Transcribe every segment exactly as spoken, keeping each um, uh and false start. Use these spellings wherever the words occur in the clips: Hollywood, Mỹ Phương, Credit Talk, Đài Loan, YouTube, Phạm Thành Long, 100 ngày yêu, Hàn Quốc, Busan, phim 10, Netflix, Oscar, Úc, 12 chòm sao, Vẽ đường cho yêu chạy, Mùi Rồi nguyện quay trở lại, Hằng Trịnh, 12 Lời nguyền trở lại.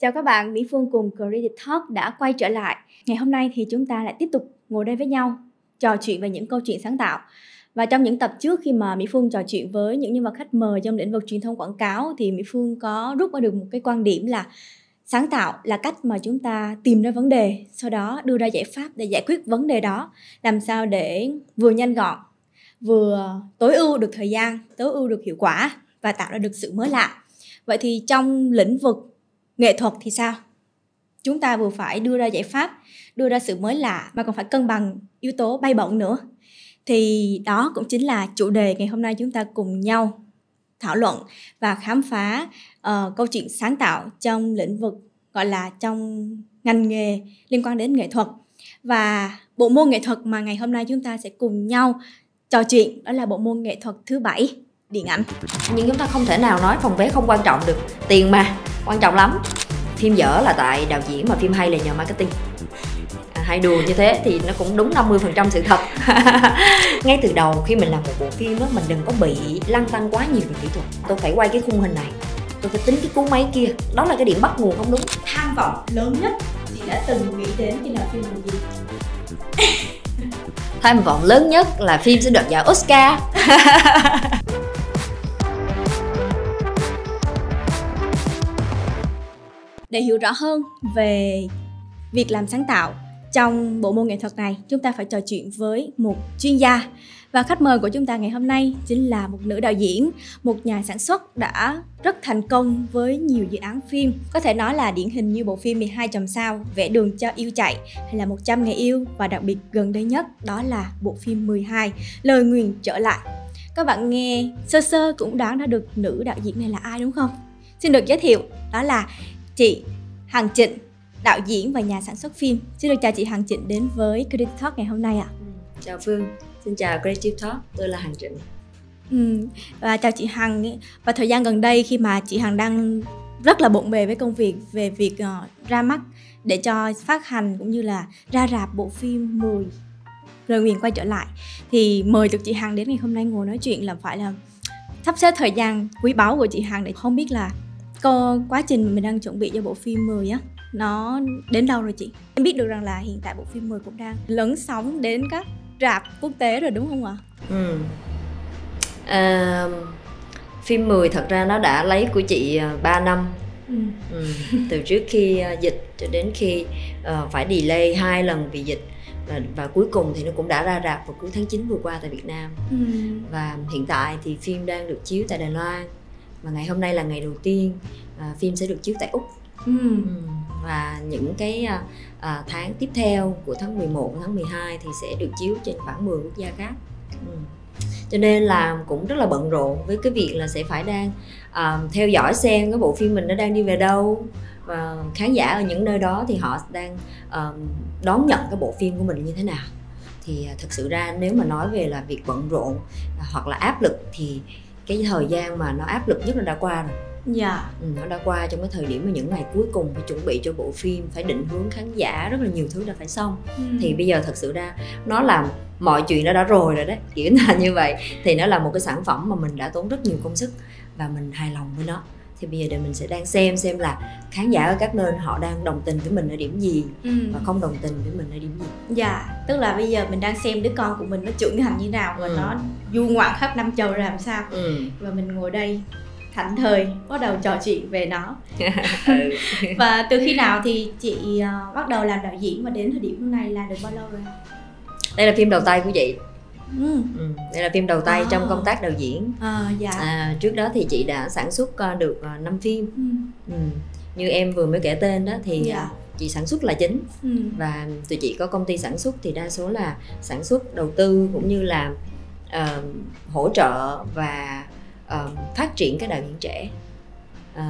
Chào các bạn, Mỹ Phương cùng Credit Talk đã quay trở lại. Ngày hôm nay thì chúng ta lại tiếp tục ngồi đây với nhau, trò chuyện về những câu chuyện sáng tạo. Và trong những tập trước khi mà Mỹ Phương trò chuyện với những nhân vật khách mời trong lĩnh vực truyền thông quảng cáo thì Mỹ Phương có rút ra được một cái quan điểm là sáng tạo là cách mà chúng ta tìm ra vấn đề, sau đó đưa ra giải pháp để giải quyết vấn đề đó. Làm sao để vừa nhanh gọn, vừa tối ưu được thời gian, tối ưu được hiệu quả và tạo ra được sự mới lạ. Vậy thì trong lĩnh vực nghệ thuật thì sao? Chúng ta vừa phải đưa ra giải pháp, đưa ra sự mới lạ mà còn phải cân bằng yếu tố bay bổng nữa. Thì đó cũng chính là chủ đề ngày hôm nay chúng ta cùng nhau thảo luận và khám phá uh, câu chuyện sáng tạo trong lĩnh vực gọi là trong ngành nghề liên quan đến nghệ thuật. Và bộ môn nghệ thuật mà ngày hôm nay chúng ta sẽ cùng nhau trò chuyện đó là bộ môn nghệ thuật thứ bảy, điện ảnh. Nhưng chúng ta không thể nào nói phòng vé không quan trọng được, tiền mà quan trọng lắm. Phim dở là tại đạo diễn mà phim hay là nhờ marketing. À, hay đùa như thế thì nó cũng đúng năm mươi phần trăm sự thật. Ngay từ đầu khi mình làm một bộ phim đó, mình đừng có bị lăn tăn quá nhiều về kỹ thuật. Tôi phải quay cái khung hình này, tôi phải tính cái cú máy kia. Đó là cái điểm bắt nguồn không đúng. Tham vọng lớn nhất thì đã từng nghĩ đến khi làm phim là gì? Tham vọng lớn nhất là phim sẽ đoạt giải Oscar. Để hiểu rõ hơn về việc làm sáng tạo trong bộ môn nghệ thuật này, chúng ta phải trò chuyện với một chuyên gia. Và khách mời của chúng ta ngày hôm nay chính là một nữ đạo diễn, một nhà sản xuất đã rất thành công với nhiều dự án phim. Có thể nói là điển hình như bộ phim mười hai chòm sao, Vẽ đường cho yêu chạy hay là một trăm ngày yêu. Và đặc biệt gần đây nhất đó là bộ phim mười hai, Lời nguyền trở lại. Các bạn nghe sơ sơ cũng đoán đã được nữ đạo diễn này là ai đúng không? Xin được giới thiệu đó là chị Hằng Trịnh, đạo diễn và nhà sản xuất phim. Xin được chào chị Hằng Trịnh đến với Credit Talk ngày hôm nay ạ. À. Chào Phương, xin chào Credit Talk, tôi là Hằng Trịnh. Ừ, và chào chị Hằng. Và thời gian gần đây khi mà chị Hằng đang rất là bộn bề với công việc về việc uh, ra mắt để cho phát hành cũng như là ra rạp bộ phim Mùi Rồi nguyện quay trở lại, thì mời được chị Hằng đến ngày hôm nay ngồi nói chuyện là phải là sắp xếp thời gian quý báu của chị Hằng để không biết là Cô, quá trình mình đang chuẩn bị cho bộ phim mười á, nó đến đâu rồi chị? Em biết được rằng là hiện tại bộ phim mười cũng đang lấn sóng đến các rạp quốc tế rồi đúng không ạ? Ừ. À, phim mười thật ra nó đã lấy của chị ba năm. Ừ. Ừ. Từ trước khi dịch cho đến khi uh, phải delay hai lần vì dịch. Và, và cuối cùng thì nó cũng đã ra rạp vào cuối tháng chín vừa qua tại Việt Nam. Ừ. Và hiện tại thì phim đang được chiếu tại Đài Loan. Và ngày hôm nay là ngày đầu tiên à, phim sẽ được chiếu tại Úc. Ừ. Và những cái à, à, tháng tiếp theo của tháng mười một, tháng mười hai thì sẽ được chiếu trên khoảng mười quốc gia khác. Ừ. Cho nên là cũng rất là bận rộn với cái việc là sẽ phải đang à, theo dõi xem cái bộ phim mình nó đang đi về đâu. Và khán giả ở những nơi đó thì họ đang à, đón nhận cái bộ phim của mình như thế nào. Thì thật sự ra nếu mà nói về là việc bận rộn à, hoặc là áp lực thì cái thời gian mà nó áp lực nhất là đã qua rồi. Dạ. Yeah. Ừ, nó đã qua trong cái thời điểm mà những ngày cuối cùng phải chuẩn bị cho bộ phim, phải định hướng khán giả, rất là nhiều thứ đã phải xong. Ừ. Thì bây giờ thật sự ra nó làm mọi chuyện nó đã rồi rồi đấy, kiểu là như vậy. Thì nó là một cái sản phẩm mà mình đã tốn rất nhiều công sức và mình hài lòng với nó. Thì bây giờ để mình sẽ đang xem xem là khán giả ở các nơi họ đang đồng tình với mình ở điểm gì. Ừ. Và không đồng tình với mình ở điểm gì. Dạ, tức là bây giờ mình đang xem đứa con của mình nó trưởng thành như nào. Và ừ. nó du ngoạn khắp năm châu ra làm sao. Ừ. Và mình ngồi đây thảnh thơi bắt đầu trò chuyện về nó. Ừ. Và từ khi nào thì chị uh, bắt đầu làm đạo diễn và đến thời điểm hôm nay là được bao lâu rồi? Đây là phim đầu tay của chị. Ừ. Ừ. Đây là phim đầu tay à. trong công tác đạo diễn. à, dạ. à, Trước đó thì chị đã sản xuất uh, được uh, năm phim. ừ. Ừ. Như em vừa mới kể tên đó thì dạ. uh, chị sản xuất là chính. ừ. Và tụi chị có công ty sản xuất thì đa số là sản xuất, đầu tư cũng như là uh, hỗ trợ và uh, phát triển cái đạo diễn trẻ. uh,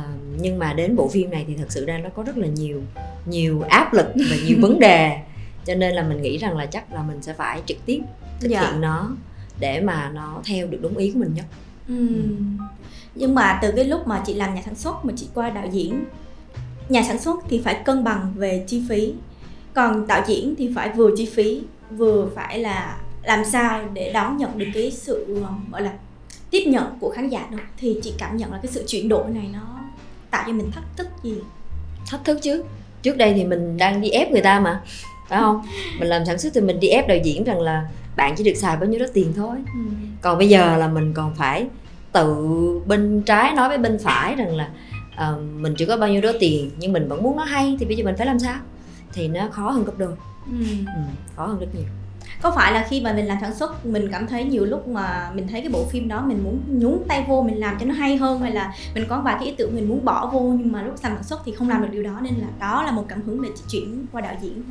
Nhưng mà đến bộ phim này thì thật sự ra nó có rất là nhiều Nhiều áp lực và nhiều vấn đề. Cho nên là mình nghĩ rằng là chắc là mình sẽ phải trực tiếp thực dạ. hiện nó để mà nó theo được đúng ý của mình nhất. Ừ. Ừ. Nhưng mà từ cái lúc mà chị làm nhà sản xuất mà chị qua đạo diễn, nhà sản xuất thì phải cân bằng về chi phí, còn đạo diễn thì phải vừa chi phí vừa phải là làm sao để đón nhận được cái sự gọi là tiếp nhận của khán giả được. Thì chị cảm nhận là cái sự chuyển đổi này nó tạo cho mình thách thức gì? thách thức chứ. Trước đây thì mình đang đi ép người ta mà, phải không? Mình làm sản xuất thì mình đi ép đạo diễn rằng là bạn chỉ được xài bao nhiêu đó tiền thôi. Ừ. Còn bây giờ là mình còn phải tự bên trái nói với bên phải rằng là uh, mình chỉ có bao nhiêu đó tiền nhưng mình vẫn muốn nó hay, thì bây giờ mình phải làm sao? Thì nó khó hơn gấp đôi. Ừ. Ừ, khó hơn rất nhiều. Có phải là khi mà mình làm sản xuất, mình cảm thấy nhiều lúc mà mình thấy cái bộ phim đó mình muốn nhúng tay vô, mình làm cho nó hay hơn, hay là mình có vài cái ý tưởng mình muốn bỏ vô nhưng mà lúc làm sản xuất thì không làm được điều đó, nên là đó là một cảm hứng để chuyển qua đạo diễn?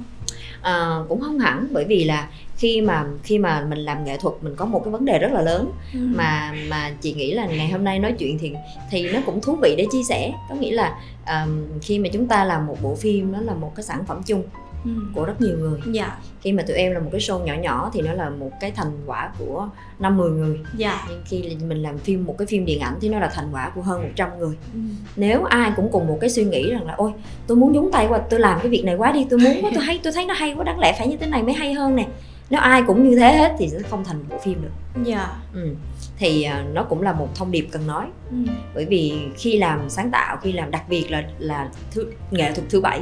À, cũng không hẳn, bởi vì là khi mà khi mà mình làm nghệ thuật mình có một cái vấn đề rất là lớn ừ. mà mà chị nghĩ là ngày hôm nay nói chuyện thì thì nó cũng thú vị để chia sẻ. Có nghĩa là um, khi mà chúng ta làm một bộ phim, nó là một cái sản phẩm chung ừ. của rất nhiều người. Dạ. Khi mà tụi em là một cái show nhỏ nhỏ thì nó là một cái thành quả của năm mười người. Dạ. Nhưng khi mình làm phim, một cái phim điện ảnh thì nó là thành quả của hơn một trăm người. Ừ. Nếu ai cũng cùng một cái suy nghĩ rằng là ôi tôi muốn nhúng tay qua, tôi làm cái việc này quá đi, tôi muốn quá, tôi hay, tôi thấy nó hay quá, đáng lẽ phải như thế này mới hay hơn nè. Nếu ai cũng như thế hết thì sẽ không thành một bộ phim được. Dạ. Ừ. Thì uh, nó cũng là một thông điệp cần nói. Ừ. Bởi vì khi làm sáng tạo, khi làm đặc biệt là là thứ, nghệ thuật thứ bảy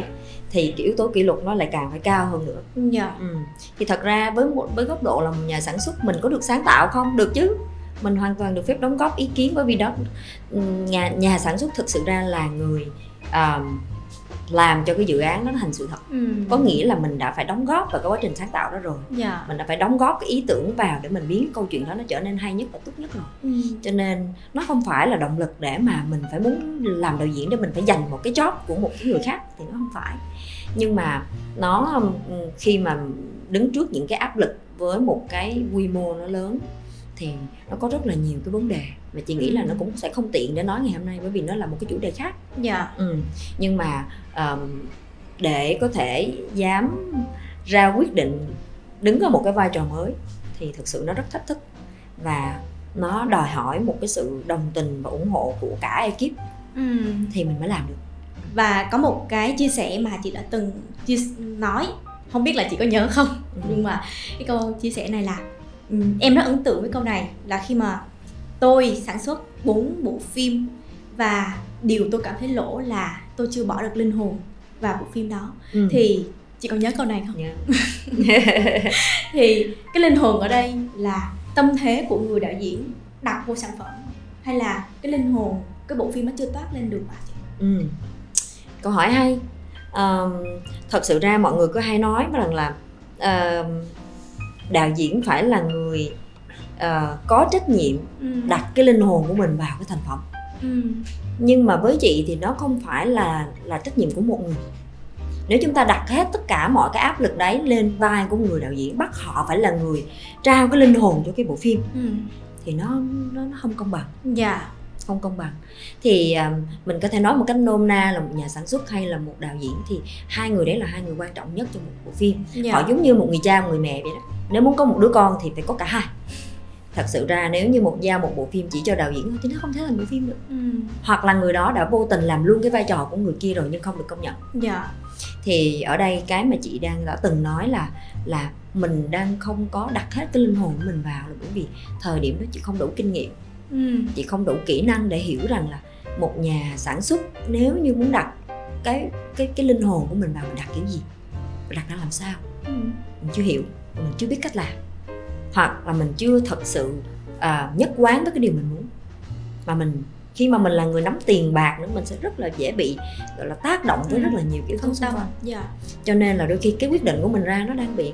thì cái yếu tố kỷ luật nó lại càng phải cao hơn nữa. Dạ. Ừ. Thì thật ra với với góc độ là một nhà sản xuất, mình có được sáng tạo không? Được chứ. Mình hoàn toàn được phép đóng góp ý kiến, bởi vì đó nhà nhà sản xuất thực sự ra là người uh, làm cho cái dự án nó thành sự thật. Ừ. Có nghĩa là mình đã phải đóng góp vào cái quá trình sáng tạo đó rồi. Dạ. Mình đã phải đóng góp cái ý tưởng vào để mình biến câu chuyện đó nó trở nên hay nhất và tốt nhất rồi. Ừ. Cho nên nó không phải là động lực để mà mình phải muốn làm đạo diễn để mình phải giành một cái job của một cái người khác, thì nó không phải. Nhưng mà nó khi mà đứng trước những cái áp lực với một cái quy mô nó lớn thì nó có rất là nhiều cái vấn đề, và chị nghĩ là nó cũng sẽ không tiện để nói ngày hôm nay bởi vì nó là một cái chủ đề khác. Dạ. Ừ. Nhưng mà um, để có thể dám ra quyết định đứng ở một cái vai trò mới thì thực sự nó rất thách thức, và nó đòi hỏi một cái sự đồng tình và ủng hộ của cả ekip ừ. thì mình mới làm được. Và có một cái chia sẻ mà chị đã từng chia nói, không biết là chị có nhớ không, ừ. nhưng mà cái câu chia sẻ này là Ừ, em rất ấn tượng với câu này, là khi mà tôi sản xuất bốn bộ phim và điều tôi cảm thấy lỗ là tôi chưa bỏ được linh hồn vào bộ phim đó. Ừ. Thì chị còn nhớ câu này không? Yeah. Thì cái linh hồn ở đây là tâm thế của người đạo diễn đặt vô sản phẩm, hay là cái linh hồn cái bộ phim nó chưa toát lên được à? Ừ. Câu hỏi hay. Uh, thật sự ra mọi người cứ hay nói rằng là uh, đạo diễn phải là người uh, có trách nhiệm ừ. đặt cái linh hồn của mình vào cái thành phẩm. Ừ. Nhưng mà với chị thì nó không phải là là trách nhiệm của một người. Nếu chúng ta đặt hết tất cả mọi cái áp lực đấy lên vai của người đạo diễn, bắt họ phải là người trao cái linh hồn cho cái bộ phim ừ. thì nó, nó nó không công bằng. Dạ. Không công bằng. Thì uh, mình có thể nói một cách nôm na là một nhà sản xuất hay là một đạo diễn thì hai người đấy là hai người quan trọng nhất trong một bộ phim. Dạ. Họ giống như một người cha, một người mẹ vậy đó. Nếu muốn có một đứa con thì phải có cả hai. Thật sự ra nếu như một giao một bộ phim chỉ cho đạo diễn thì nó không thể thành bộ phim được. Ừ. Hoặc là người đó đã vô tình làm luôn cái vai trò của người kia rồi nhưng không được công nhận. Dạ. Thì ở đây cái mà chị đang đã từng nói là là mình đang không có đặt hết cái linh hồn của mình vào, là bởi vì thời điểm đó chị không đủ kinh nghiệm, ừ. chị không đủ kỹ năng để hiểu rằng là một nhà sản xuất nếu như muốn đặt cái cái cái linh hồn của mình vào, mình đặt kiểu gì, đặt nó làm sao, ừ. mình chưa hiểu, mình chưa biết cách làm, hoặc là mình chưa thật sự uh, nhất quán với cái điều mình muốn. Mà mình khi mà mình là người nắm tiền bạc nữa, mình sẽ rất là dễ bị gọi là tác động với ừ. rất là nhiều yếu tố xung quanh. Dạ. Cho nên là đôi khi cái quyết định của mình ra nó đang bị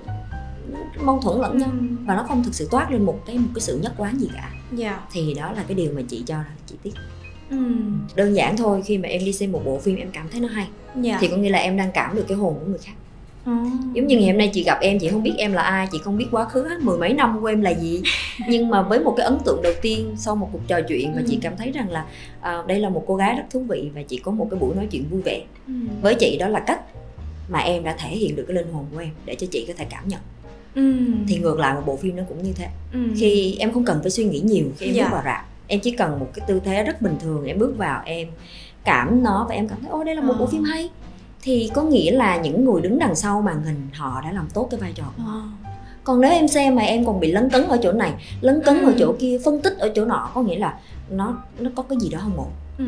mâu thuẫn lẫn nhau ừ. và nó không thực sự toát lên một cái một cái sự nhất quán gì cả. Dạ. Thì đó là cái điều mà chị cho là chị tiếc. Ừ. Đơn giản thôi, khi mà em đi xem một bộ phim em cảm thấy nó hay, dạ. thì có nghĩa là em đang cảm được cái hồn của người khác. Ừ. Giống như ngày hôm nay chị gặp em, chị không biết em là ai, chị không biết quá khứ hết mười mấy năm của em là gì, nhưng mà với một cái ấn tượng đầu tiên sau một cuộc trò chuyện và ừ. chị cảm thấy rằng là uh, đây là một cô gái rất thú vị và chị có một cái buổi nói chuyện vui vẻ. Ừ. Với chị đó là cách mà em đã thể hiện được cái linh hồn của em để cho chị có thể cảm nhận. Ừ. Thì ngược lại một bộ phim nó cũng như thế. Ừ. Khi em không cần phải suy nghĩ nhiều khi em dạ. bước vào rạp, em chỉ cần một cái tư thế rất bình thường, em bước vào, em cảm nó và em cảm thấy ô đây là một ừ. bộ phim hay. Thì có nghĩa là những người đứng đằng sau màn hình họ đã làm tốt cái vai trò. Wow. Còn nếu em xem mà em còn bị lấn cấn ở chỗ này, lấn cấn ừ. ở chỗ kia, phân tích ở chỗ nọ, có nghĩa là nó nó có cái gì đó không ổn. Ừ.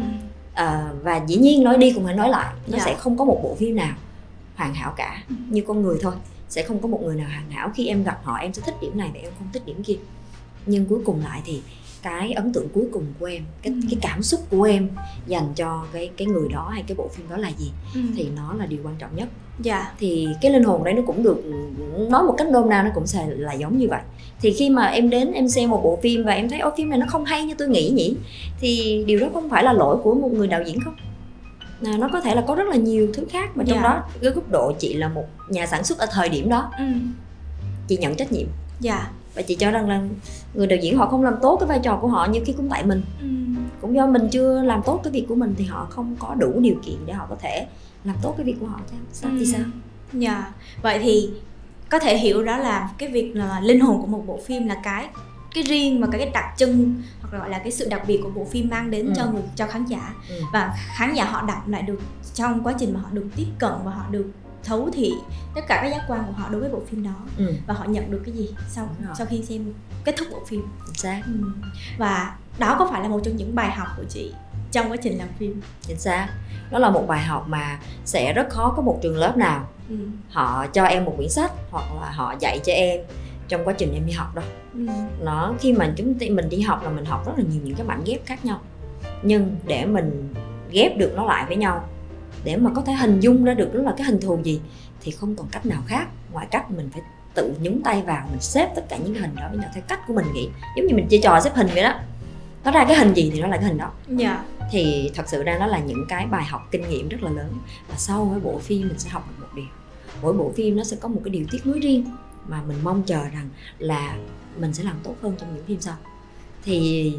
à, và dĩ nhiên nói đi cũng phải nói lại, nó dạ. sẽ không có một bộ phim nào hoàn hảo cả, như con người thôi, sẽ không có một người nào hoàn hảo. Khi em gặp họ em sẽ thích điểm này và em không thích điểm kia, nhưng cuối cùng lại thì cái ấn tượng cuối cùng của em, cái, ừ. cái cảm xúc của em dành cho cái cái người đó hay cái bộ phim đó là gì, ừ. thì nó là điều quan trọng nhất. Dạ. Thì cái linh hồn đấy nó cũng được nói một cách nôm na, nó cũng sẽ là giống như vậy. Thì khi mà em đến em xem một bộ phim và em thấy ô phim này nó không hay như tôi nghĩ nhỉ, thì điều đó không phải là lỗi của một người đạo diễn không? À, nó có thể là có rất là nhiều thứ khác mà trong dạ. đó cái góc độ chị là một nhà sản xuất ở thời điểm đó, ừ. chị nhận trách nhiệm. Dạ. Và chị cho rằng là người đạo diễn họ không làm tốt cái vai trò của họ, nhiều khi cũng tại mình, ừ. cũng do mình chưa làm tốt cái việc của mình thì họ không có đủ điều kiện để họ có thể làm tốt cái việc của họ. Sao ừ. thì sao? Dạ. Vậy thì có thể hiểu đó là cái việc là linh hồn của một bộ phim là cái cái riêng và cái đặc trưng, hoặc gọi là cái sự đặc biệt của bộ phim mang đến ừ. cho người cho khán giả, ừ. và khán giả họ đọc lại được trong quá trình mà họ được tiếp cận và họ được thấu thị tất cả các giác quan của họ đối với bộ phim đó, ừ. và họ nhận được cái gì sau sau khi xem kết thúc bộ phim. Chính xác. Ừ. Và đó có phải là một trong những bài học của chị trong quá trình làm phim? Chính xác. Đó là một bài học mà sẽ rất khó có một trường lớp nào ừ. họ cho em một quyển sách hoặc là họ dạy cho em trong quá trình em đi học đâu. Ừ. Nó khi mà chúng mình đi học là mình học rất là nhiều những cái mảnh ghép khác nhau, nhưng để mình ghép được nó lại với nhau, để mà có thể hình dung ra được nó là cái hình thù gì, thì không còn cách nào khác ngoài cách mình phải tự nhúng tay vào, mình xếp tất cả những hình đó với nhau theo cách của mình nghĩ, giống như mình chơi trò xếp hình vậy đó, nó ra cái hình gì thì nó là cái hình đó. Dạ. Thì thật sự ra nó là những cái bài học kinh nghiệm rất là lớn, và sau mỗi bộ phim mình sẽ học được một điều, mỗi bộ phim nó sẽ có một cái điều tiếc nuối riêng mà mình mong chờ rằng là mình sẽ làm tốt hơn trong những phim sau. Thì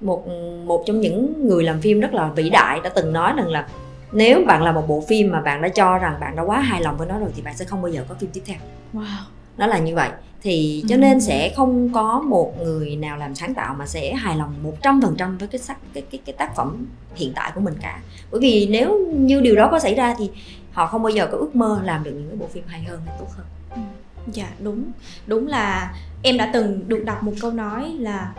một một trong những người làm phim rất là vĩ đại đã từng nói rằng là nếu bạn làm một bộ phim mà bạn đã cho rằng bạn đã quá hài lòng với nó rồi thì bạn sẽ không bao giờ có phim tiếp theo. Wow. Nó là như vậy. Thì cho nên sẽ không có một người nào làm sáng tạo mà sẽ hài lòng một trăm phần trăm với cái, sắc, cái, cái, cái tác phẩm hiện tại của mình cả. Bởi vì nếu như điều đó có xảy ra thì họ không bao giờ có ước mơ làm được những cái bộ phim hay hơn hay tốt hơn. Dạ đúng. Đúng là em đã từng được đọc một câu nói là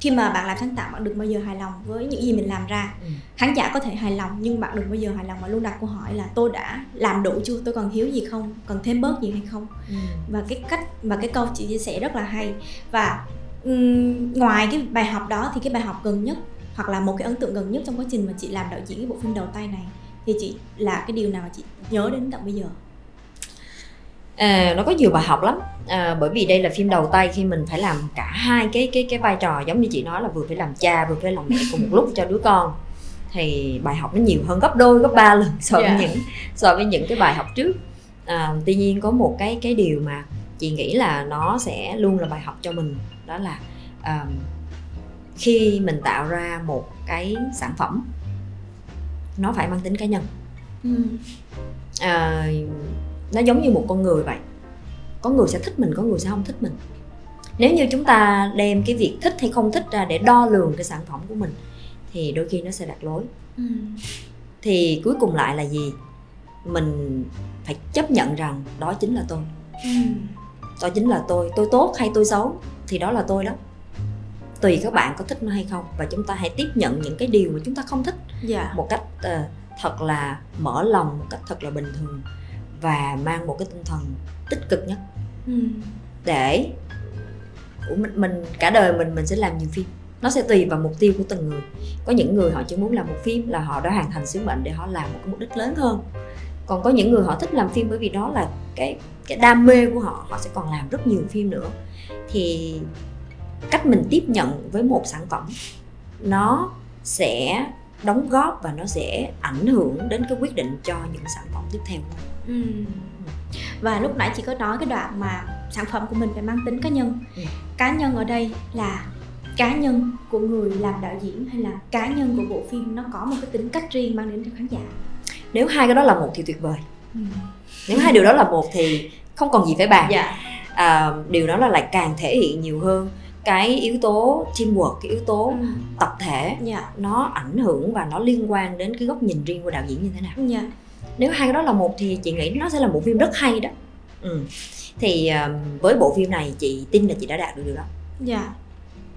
khi mà bạn làm sáng tạo bạn đừng bao giờ hài lòng với những gì mình làm ra. Ừ. Khán giả có thể hài lòng nhưng bạn đừng bao giờ hài lòng mà luôn đặt câu hỏi là tôi đã làm đủ chưa, tôi còn thiếu gì không, cần thêm bớt gì hay không. Ừ. Và cái cách và cái câu chị chia sẻ rất là hay. Và um, ngoài cái bài học đó thì cái bài học gần nhất hoặc là một cái ấn tượng gần nhất trong quá trình mà chị làm đạo diễn cái bộ phim đầu tay này thì chị là cái điều nào mà chị nhớ đến tận bây giờ? À, nó có nhiều bài học lắm, à, bởi vì đây là phim đầu tay khi mình phải làm cả hai cái cái cái vai trò, giống như chị nói là vừa phải làm cha vừa phải làm mẹ cùng một lúc cho đứa con, thì bài học nó nhiều hơn gấp đôi gấp ba lần so với yeah. những so với những cái bài học trước. À, tuy nhiên có một cái cái điều mà chị nghĩ là nó sẽ luôn là bài học cho mình, đó là à, khi mình tạo ra một cái sản phẩm nó phải mang tính cá nhân. À, nó giống như một con người vậy, có người sẽ thích mình, có người sẽ không thích mình. Nếu như chúng ta đem cái việc thích hay không thích ra để đo lường cái sản phẩm của mình thì đôi khi nó sẽ lạc lối. Ừ. Thì cuối cùng lại là gì? Mình phải chấp nhận rằng đó chính là tôi. Ừ. Đó chính là tôi, tôi tốt hay tôi xấu thì đó là tôi đó, tùy các bạn có thích nó hay không. Và chúng ta hãy tiếp nhận những cái điều mà chúng ta không thích dạ. một cách uh, thật là mở lòng, một cách thật là bình thường và mang một cái tinh thần tích cực nhất. Ừ. Để mình, mình cả đời mình mình sẽ làm nhiều phim, nó sẽ tùy vào mục tiêu của từng người. Có những người họ chỉ muốn làm một phim là họ đã hoàn thành sứ mệnh để họ làm một cái mục đích lớn hơn, còn có những người họ thích làm phim bởi vì đó là cái cái đam mê của họ, họ sẽ còn làm rất nhiều phim nữa. Thì cách mình tiếp nhận với một sản phẩm nó sẽ đóng góp và nó sẽ ảnh hưởng đến cái quyết định cho những sản phẩm tiếp theo. Ừ. Và lúc nãy chị có nói cái đoạn mà sản phẩm của mình phải mang tính cá nhân. Ừ. Cá nhân ở đây là cá nhân của người làm đạo diễn hay là cá nhân của bộ phim nó có một cái tính cách riêng mang đến cho khán giả? Nếu hai cái đó là một thì tuyệt vời. Ừ. Nếu hai điều đó là một thì không còn gì phải bàn. Dạ. À, điều đó là lại càng thể hiện nhiều hơn cái yếu tố teamwork, cái yếu tố ừ. tập thể. Dạ. Nó ảnh hưởng và nó liên quan đến cái góc nhìn riêng của đạo diễn như thế nào. Dạ. Nếu hai cái đó là một thì chị nghĩ nó sẽ là một phim rất hay đó. Ừ. Thì um, với bộ phim này chị tin là chị đã đạt được điều đó. Dạ.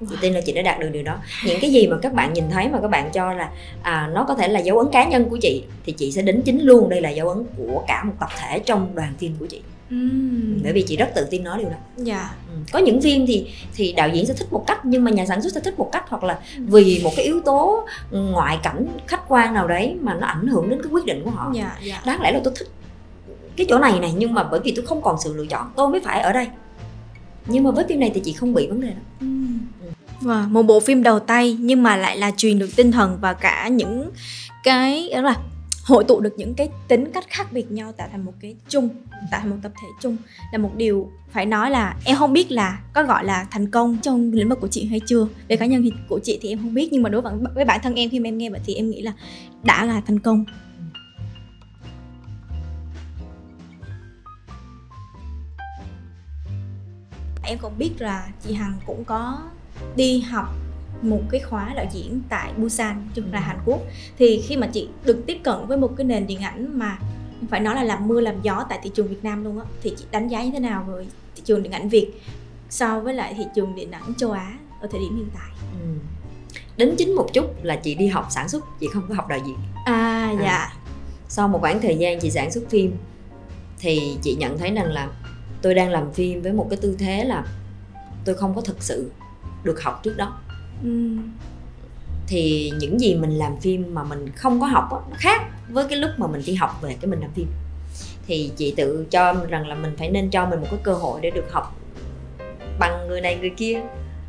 Wow. Tự tin là chị đã đạt được điều đó. Những cái gì mà các bạn nhìn thấy mà các bạn cho là à, nó có thể là dấu ấn cá nhân của chị, thì chị sẽ đính chính luôn đây là dấu ấn của cả một tập thể trong đoàn phim của chị. Uhm. Bởi vì chị rất tự tin nói điều đó. Dạ. Có những phim thì thì đạo diễn sẽ thích một cách, nhưng mà nhà sản xuất sẽ thích một cách, hoặc là vì một cái yếu tố ngoại cảnh khách quan nào đấy mà nó ảnh hưởng đến cái quyết định của họ. Dạ, dạ. Đáng lẽ là tôi thích cái chỗ này này, nhưng mà bởi vì tôi không còn sự lựa chọn, tôi mới phải ở đây. Nhưng mà với phim này thì chị không bị vấn đề đó. Uhm. Wow, một bộ phim đầu tay nhưng mà lại là truyền được tinh thần và cả những cái đó là hội tụ được những cái tính cách khác biệt nhau tạo thành một cái chung, tạo thành một tập thể chung, là một điều phải nói là em không biết là có gọi là thành công trong lĩnh vực của chị hay chưa. Về cá nhân thì của chị thì em không biết, nhưng mà đối với bản thân em khi mà em nghe vậy thì em nghĩ là đã là thành công. Em còn biết là chị Hằng cũng có đi học một cái khóa đạo diễn tại Busan, tức là Hàn Quốc. Thì khi mà chị được tiếp cận với một cái nền điện ảnh mà phải nói là làm mưa làm gió tại thị trường Việt Nam luôn á, thì chị đánh giá như thế nào về thị trường điện ảnh Việt so với lại thị trường điện ảnh châu Á ở thời điểm hiện tại? Ừ. Đính chính một chút là chị đi học sản xuất, chị không có học đạo diễn. À dạ. À, sau một khoảng thời gian chị sản xuất phim thì chị nhận thấy rằng là tôi đang làm phim với một cái tư thế là tôi không có thực sự được học trước đó. Ừ. Thì những gì mình làm phim mà mình không có học đó, nó khác với cái lúc mà mình đi học về cái mình làm phim. Thì chị tự cho rằng là mình phải nên cho mình một cái cơ hội để được học bằng người này người kia,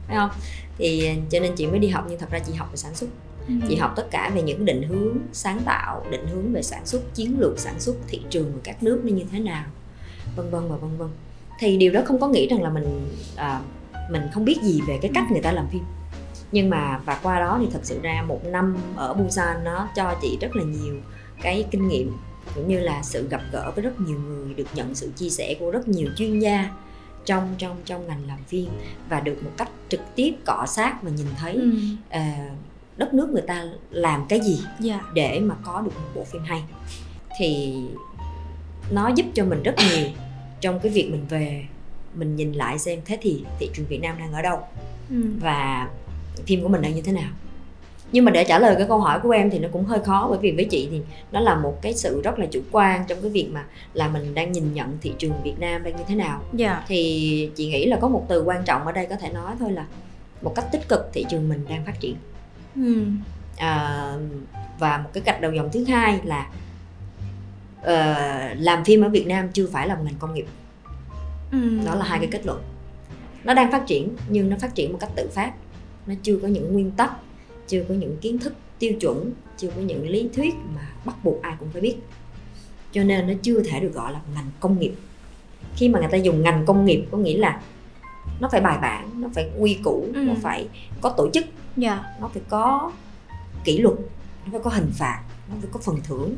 phải không? Thì cho nên chị mới đi học, nhưng thật ra chị học về sản xuất. Ừ. Chị học tất cả về những định hướng sáng tạo, định hướng về sản xuất, chiến lược sản xuất, thị trường của các nước nó như thế nào, vân vân và vân vân. Thì điều đó không có nghĩ rằng là mình à, mình không biết gì về cái cách người ta làm phim. Nhưng mà và qua đó thì thật sự ra một năm ở Busan nó cho chị rất là nhiều cái kinh nghiệm, cũng như là sự gặp gỡ với rất nhiều người, được nhận sự chia sẻ của rất nhiều chuyên gia trong trong trong ngành làm phim, và được một cách trực tiếp cọ sát và nhìn thấy ừ. uh, đất nước người ta làm cái gì yeah. để mà có được một bộ phim hay. Thì nó giúp cho mình rất nhiều trong cái việc mình về mình nhìn lại xem thế thì thị trường Việt Nam đang ở đâu ừ. và phim của mình đang như thế nào. Nhưng mà để trả lời cái câu hỏi của em thì nó cũng hơi khó, bởi vì với chị thì nó là một cái sự rất là chủ quan trong cái việc mà là mình đang nhìn nhận thị trường Việt Nam đang như thế nào. Yeah. Thì chị nghĩ là có một từ quan trọng ở đây có thể nói thôi là một cách tích cực thị trường mình đang phát triển. Mm. À, và một cái gạch đầu dòng thứ hai là uh, làm phim ở Việt Nam chưa phải là một ngành công nghiệp. Mm. Đó là hai cái kết luận. Nó đang phát triển nhưng nó phát triển một cách tự phát. Nó chưa có những nguyên tắc, chưa có những kiến thức tiêu chuẩn, chưa có những lý thuyết mà bắt buộc ai cũng phải biết. Cho nên nó chưa thể được gọi là ngành công nghiệp. Khi mà người ta dùng ngành công nghiệp có nghĩa là nó phải bài bản, nó phải quy củ, ừ. nó phải có tổ chức, yeah. nó phải có kỷ luật, nó phải có hình phạt, nó phải có phần thưởng,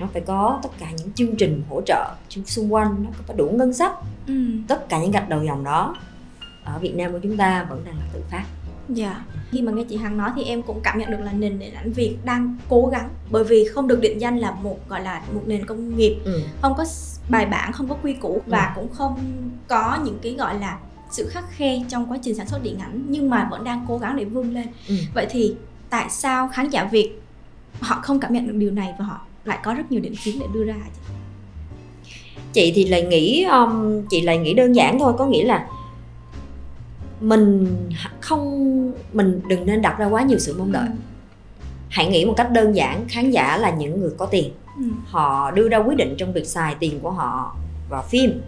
nó phải có tất cả những chương trình hỗ trợ xung quanh, nó phải đủ ngân sách. Ừ. Tất cả những gạch đầu dòng đó ở Việt Nam của chúng ta vẫn đang là tự phát. Dạ. Yeah. Khi mà nghe chị Hằng nói thì em cũng cảm nhận được là nền điện ảnh Việt đang cố gắng, bởi vì không được định danh là một gọi là một nền công nghiệp, ừ. không có bài bản, không có quy củ và ừ. cũng không có những cái gọi là sự khắt khe trong quá trình sản xuất điện ảnh, nhưng mà vẫn đang cố gắng để vươn lên. Ừ. Vậy thì tại sao khán giả Việt họ không cảm nhận được điều này và họ lại có rất nhiều định kiến để đưa ra? Chị thì lại nghĩ um, chị lại nghĩ đơn giản thôi, có nghĩa là mình không mình đừng nên đặt ra quá nhiều sự mong đợi. Ừ. Hãy nghĩ một cách đơn giản, khán giả là những người có tiền. Ừ. Họ đưa ra quyết định trong việc xài tiền của họ vào phim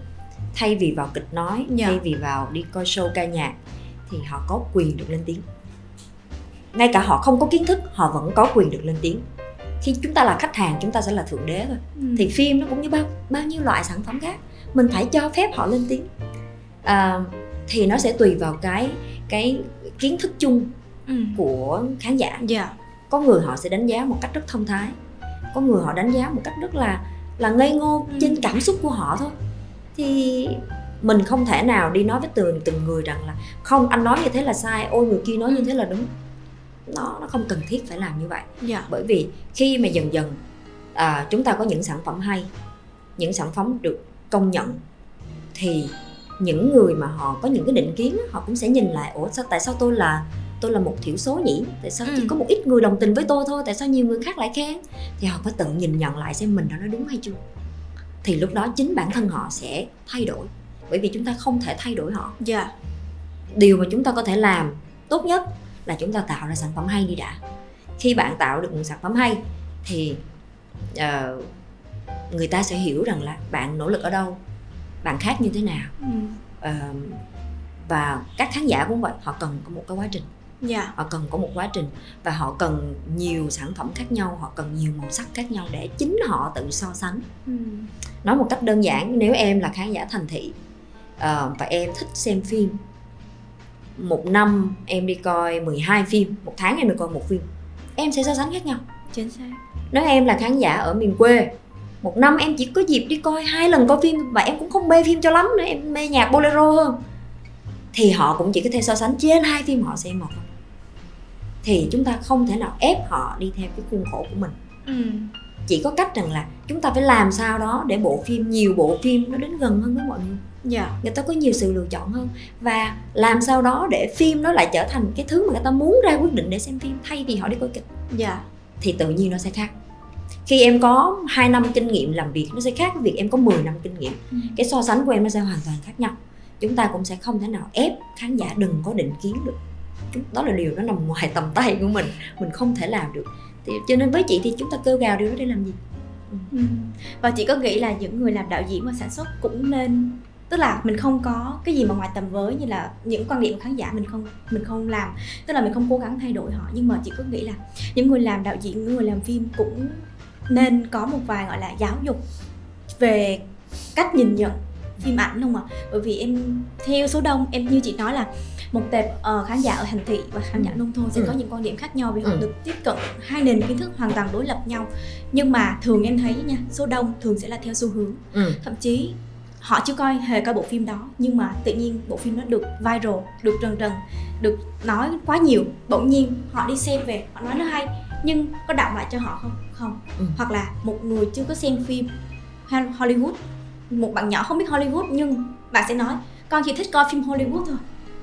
thay vì vào kịch nói, dạ. thay vì vào đi coi show ca nhạc, thì họ có quyền được lên tiếng. Ngay cả họ không có kiến thức, họ vẫn có quyền được lên tiếng. Khi chúng ta là khách hàng, chúng ta sẽ là thượng đế thôi. Ừ. Thì phim nó cũng như bao bao nhiêu loại sản phẩm khác, mình phải cho phép họ lên tiếng. À, thì nó sẽ tùy vào cái cái kiến thức chung ừ. của khán giả. Yeah. Có người họ sẽ đánh giá một cách rất thông thái, có người họ đánh giá một cách rất là là ngây ngô ừ. trên cảm xúc của họ thôi. Thì mình không thể nào đi nói với từng từng người rằng là không, anh nói như thế là sai, ôi người kia nói như thế là đúng. Nó nó không cần thiết phải làm như vậy. Yeah. Bởi vì khi mà dần dần à, chúng ta có những sản phẩm hay, những sản phẩm được công nhận, thì những người mà họ có những cái định kiến họ cũng sẽ nhìn lại, ủa sao tại sao tôi là tôi là một thiểu số nhỉ, tại sao ừ. chỉ có một ít người đồng tình với tôi thôi, tại sao nhiều người khác lại khen, thì họ có tự nhìn nhận lại xem mình đã nói đúng hay chưa, thì lúc đó chính bản thân họ sẽ thay đổi, bởi vì chúng ta không thể thay đổi họ. Dạ yeah. Điều mà chúng ta có thể làm tốt nhất là chúng ta tạo ra sản phẩm hay đi đã. Khi bạn tạo được một sản phẩm hay thì uh, người ta sẽ hiểu rằng là bạn nỗ lực ở đâu, bạn khác như thế nào. ừ. uh, Và các khán giả cũng vậy, họ cần có một cái quá trình. yeah. Họ cần có một quá trình và họ cần nhiều sản phẩm khác nhau, họ cần nhiều màu sắc khác nhau để chính họ tự so sánh. ừ. Nói một cách đơn giản, nếu em là khán giả thành thị uh, và em thích xem phim, một năm em đi coi mười hai phim, một tháng em đi coi một phim, em sẽ so sánh khác nhau. Chính xác. Nếu em là khán giả ở miền quê, một năm em chỉ có dịp đi coi hai lần coi phim, và em cũng không mê phim cho lắm nữa, em mê nhạc bolero hơn, thì họ cũng chỉ có thể so sánh trên hai phim họ xem một. Thì chúng ta không thể nào ép họ đi theo cái khuôn khổ của mình. ừ. Chỉ có cách rằng là chúng ta phải làm sao đó để bộ phim, nhiều bộ phim nó đến gần hơn với mọi người. Dạ. Người ta có nhiều sự lựa chọn hơn, và làm sao đó để phim nó lại trở thành cái thứ mà người ta muốn ra quyết định để xem phim thay vì họ đi coi kịch. Dạ. Thì tự nhiên nó sẽ khác. Khi em có hai năm kinh nghiệm làm việc, nó sẽ khác với việc em có mười năm kinh nghiệm. ừ. Cái so sánh của em nó sẽ hoàn toàn khác nhau. Chúng ta cũng sẽ không thể nào ép khán giả đừng có định kiến được. Đó là điều nó nằm ngoài tầm tay của mình, mình không thể làm được. Thì, cho nên với chị thì chúng ta kêu gào điều đó để làm gì? ừ. Và chị có nghĩ là những người làm đạo diễn và sản xuất cũng nên, tức là mình không có cái gì mà ngoài tầm với, như là những quan điểm của khán giả mình không mình không làm, tức là mình không cố gắng thay đổi họ, nhưng mà chị có nghĩ là những người làm đạo diễn, những người làm phim cũng nên có một vài gọi là giáo dục về cách nhìn nhận phim ảnh không ạ? À? Bởi vì em theo số đông, em như chị nói là một tệp uh, khán giả ở thành thị và khán giả nông thôn sẽ ừ. có những quan điểm khác nhau vì họ ừ. được tiếp cận hai nền kiến thức hoàn toàn đối lập nhau. Nhưng mà thường em thấy nha, số đông thường sẽ là theo xu hướng. ừ. Thậm chí họ chưa coi hề coi bộ phim đó, nhưng mà tự nhiên bộ phim nó được viral, được rần rần, được nói quá nhiều, bỗng nhiên họ đi xem về, họ nói nó hay, nhưng có đọng lại cho họ không? Không. ừ. Hoặc là một người chưa có xem phim Hollywood, một bạn nhỏ không biết Hollywood, nhưng bạn sẽ nói con chỉ thích coi phim Hollywood thôi.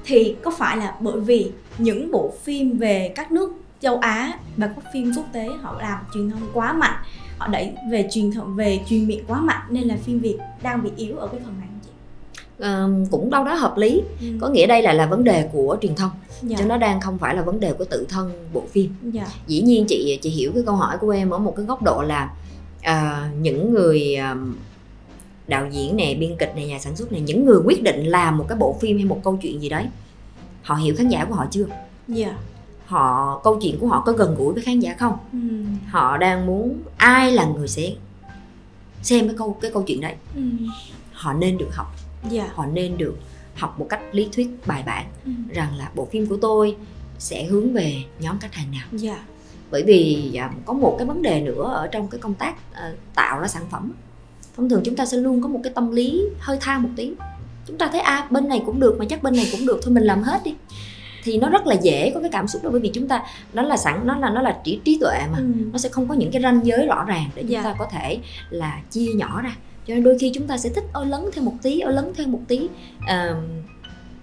Thì có phải là bởi vì những bộ phim về các nước châu Á và các phim quốc tế họ làm truyền thông quá mạnh, họ đẩy về truyền thông, về truyền miệng quá mạnh, nên là phim Việt đang bị yếu ở cái phần này không chị? À, cũng đâu đó hợp lý. ừ. Có nghĩa đây là là vấn đề của truyền thông. Dạ. Chứ nó đang không phải là vấn đề của tự thân bộ phim. Dạ. Dĩ nhiên chị chị hiểu cái câu hỏi của em ở một cái góc độ là à, những người à, đạo diễn này, biên kịch này, nhà sản xuất này, những người quyết định làm một cái bộ phim hay một câu chuyện gì đấy, họ hiểu khán giả của họ chưa? Dạ. Họ, câu chuyện của họ có gần gũi với khán giả không? ừ. Họ đang muốn ai là người sẽ xem cái câu cái câu chuyện đấy. ừ. Họ nên được học. Dạ. Họ nên được học một cách lý thuyết bài bản ừ. rằng là bộ phim của tôi sẽ hướng về nhóm khách hàng nào. Dạ. Bởi vì có một cái vấn đề nữa ở trong cái công tác uh, tạo ra sản phẩm, thông thường chúng ta sẽ luôn có một cái tâm lý hơi tha một tí. Chúng ta thấy à, bên này cũng được mà chắc bên này cũng được, thôi mình làm hết đi, thì nó rất là dễ có cái cảm xúc đó, bởi vì chúng ta nó là sẵn, nó là nó là trí trí tuệ mà, ừ. nó sẽ không có những cái ranh giới rõ ràng để chúng dạ. ta có thể là chia nhỏ ra, cho nên đôi khi chúng ta sẽ thích ôi lấn thêm một tí, ôi lấn thêm một tí, à,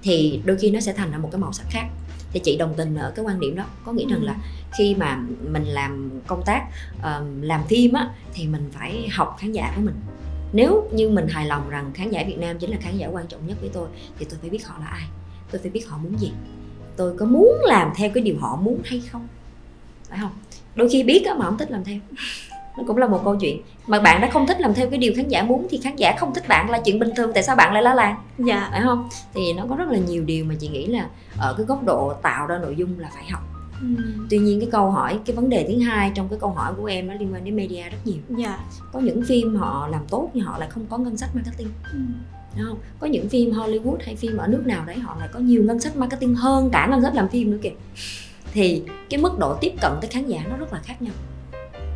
thì đôi khi nó sẽ thành ra một cái màu sắc khác. Thì chị đồng tình ở cái quan điểm đó, có nghĩa ừ. rằng là khi mà mình làm công tác uh, làm phim á, thì mình phải học khán giả của mình. Nếu như mình hài lòng rằng khán giả Việt Nam chính là khán giả quan trọng nhất với tôi, thì tôi phải biết họ là ai, tôi phải biết họ muốn gì, tôi có muốn làm theo cái điều họ muốn hay không, phải không? Đôi khi biết á, mà không thích làm theo, nó cũng là một câu chuyện. Mà bạn đã không thích làm theo cái điều khán giả muốn thì khán giả không thích bạn là chuyện bình thường, tại sao bạn lại lá làng? Dạ. Phải không? Thì nó có rất là nhiều điều mà chị nghĩ là ở cái góc độ tạo ra nội dung là phải học. ừ. Tuy nhiên cái câu hỏi, cái vấn đề thứ hai trong cái câu hỏi của em nó liên quan đến media rất nhiều. Dạ. Có những phim họ làm tốt nhưng họ lại không có ngân sách marketing. ừ. Đúng không? Có những phim Hollywood hay phim ở nước nào đấy họ lại có nhiều ngân sách marketing hơn cả ngân sách làm phim nữa kìa. Thì cái mức độ tiếp cận tới khán giả nó rất là khác nhau.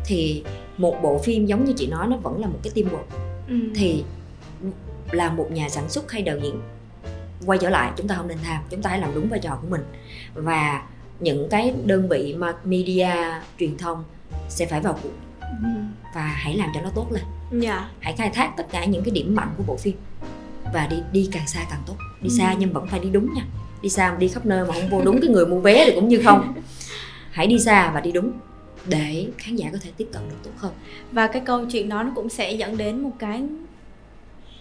Thì một bộ phim giống như chị nói, nó vẫn là một cái teamwork. ừ. Thì là một nhà sản xuất hay đạo diễn, quay trở lại chúng ta không nên tham, chúng ta hãy làm đúng vai trò của mình. Và những cái đơn vị mà media, truyền thông sẽ phải vào cuộc. ừ. Và hãy làm cho nó tốt lên. Dạ. Hãy khai thác tất cả những cái điểm mạnh của bộ phim. và đi đi càng xa càng tốt, đi xa nhưng vẫn phải đi đúng nha. Đi xa mà đi khắp nơi mà không vô đúng cái người mua vé thì cũng như không. Hãy đi xa và đi đúng để khán giả có thể tiếp cận được tốt hơn. Và cái câu chuyện đó nó cũng sẽ dẫn đến một cái,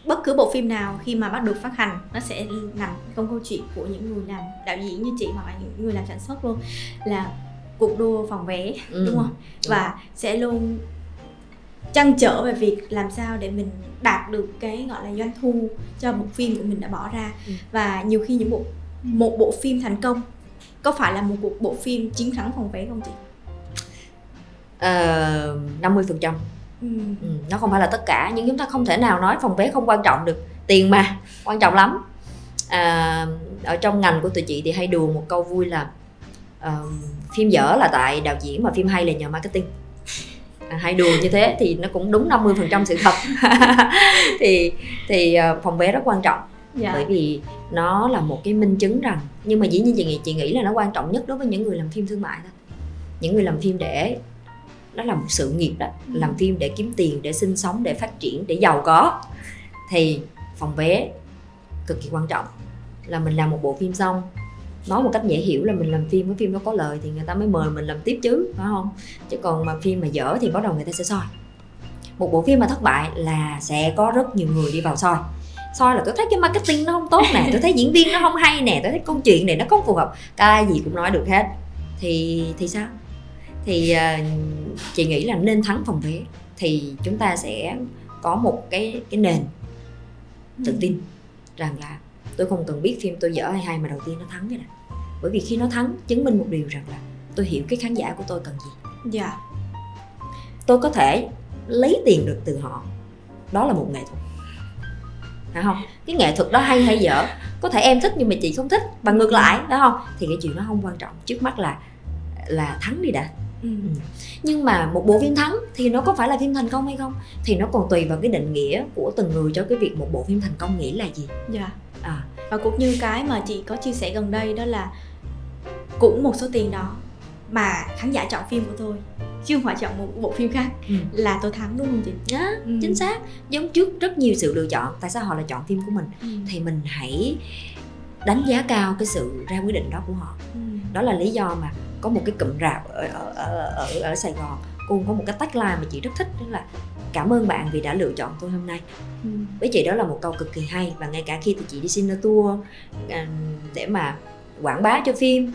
bất cứ bộ phim nào khi mà bắt được phát hành nó sẽ nằm trong câu chuyện của những người làm đạo diễn như chị hoặc là những người làm sản xuất luôn, là cuộc đua phòng vé, ừ, đúng không? Và ừ. sẽ luôn trăn trở về việc làm sao để mình đạt được cái gọi là doanh thu cho bộ phim của mình đã bỏ ra. ừ. Và nhiều khi những bộ một bộ phim thành công có phải là một cuộc bộ phim chiến thắng phòng vé không chị? năm mươi phần trăm. Ừ. Ừ, nó không phải là tất cả, nhưng chúng ta không thể nào nói phòng vé không quan trọng được, tiền mà quan trọng lắm. À, ở trong ngành của tụi chị thì hay đùa một câu vui là uh, phim dở là tại đạo diễn mà phim hay là nhờ marketing. À, hay đùa như thế thì nó cũng đúng năm mươi phần trăm sự thật. thì thì uh, phòng vé rất quan trọng, dạ. bởi vì nó là một cái minh chứng rằng, nhưng mà dĩ nhiên chị nghĩ chị nghĩ là nó quan trọng nhất đối với những người làm phim thương mại thôi, những người làm phim để đó là một sự nghiệp đó, ừ. làm phim để kiếm tiền, để sinh sống, để phát triển, để giàu có, thì phòng vé cực kỳ quan trọng. Là mình làm một bộ phim xong, nói một cách dễ hiểu là mình làm phim, cái phim nó có lời thì người ta mới mời mình làm tiếp chứ, phải không? Chứ còn mà phim mà dở thì bắt đầu người ta sẽ soi. Một bộ phim mà thất bại là sẽ có rất nhiều người đi vào soi. Soi là tôi thấy cái marketing nó không tốt nè, tôi thấy diễn viên nó không hay nè, tôi thấy câu chuyện này nó không phù hợp, cái gì cũng nói được hết. Thì thì sao? Thì uh, chị nghĩ là nên thắng phòng vé thì chúng ta sẽ có một cái cái nền tự tin rằng là tôi không cần biết phim tôi dở hay hay mà đầu tiên nó thắng cái này, bởi vì khi nó thắng chứng minh một điều rằng là tôi hiểu cái khán giả của tôi cần gì. Dạ. Yeah. Tôi có thể lấy tiền được từ họ, đó là một nghệ thuật, phải không? Cái nghệ thuật đó hay hay dở có thể em thích nhưng mà chị không thích và ngược lại, phải không? Thì cái chuyện nó không quan trọng, trước mắt là là thắng đi đã. Ừ. Nhưng mà một bộ phim thắng thì nó có phải là phim thành công hay không thì nó còn tùy vào cái định nghĩa của từng người cho cái việc một bộ phim thành công nghĩa là gì. Dạ. À. Và cũng như cái mà chị có chia sẻ gần đây đó là cũng một số tiền đó mà khán giả chọn phim của tôi chứ không phải chọn một bộ phim khác, ừ. là tôi thắng, đúng không chị? Đó, ừ. chính xác. Giống trước rất nhiều sự lựa chọn, tại sao họ lại chọn phim của mình, ừ. thì mình hãy đánh giá cao cái sự ra quyết định đó của họ. ừ. Đó là lý do mà có một cái cụm rạp ở, ở, ở, ở, ở Sài Gòn cũng có một cái tagline mà chị rất thích, đó là cảm ơn bạn vì đã lựa chọn tôi hôm nay. ừ. Với chị đó là một câu cực kỳ hay, và ngay cả khi tụi chị đi cine tour để mà quảng bá cho phim,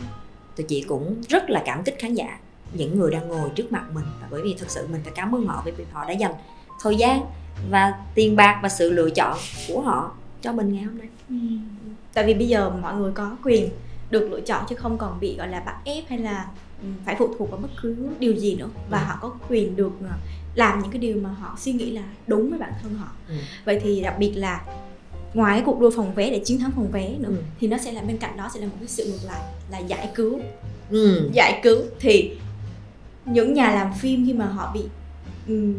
tụi chị cũng rất là cảm kích khán giả, những người đang ngồi trước mặt mình, và bởi vì thật sự mình phải cảm ơn họ vì họ đã dành thời gian và tiền bạc và sự lựa chọn của họ cho mình ngày hôm nay. ừ. Tại vì bây giờ mọi người có quyền được lựa chọn chứ không còn bị gọi là bắt ép hay là phải phụ thuộc vào bất cứ điều gì nữa, và ừ. họ có quyền được làm những cái điều mà họ suy nghĩ là đúng với bản thân họ. ừ. Vậy thì đặc biệt là ngoài cái cuộc đua phòng vé để chiến thắng phòng vé nữa, ừ. thì nó sẽ là bên cạnh đó sẽ là một cái sự ngược lại là giải cứu. ừ. Giải cứu thì những nhà làm phim khi mà họ bị um,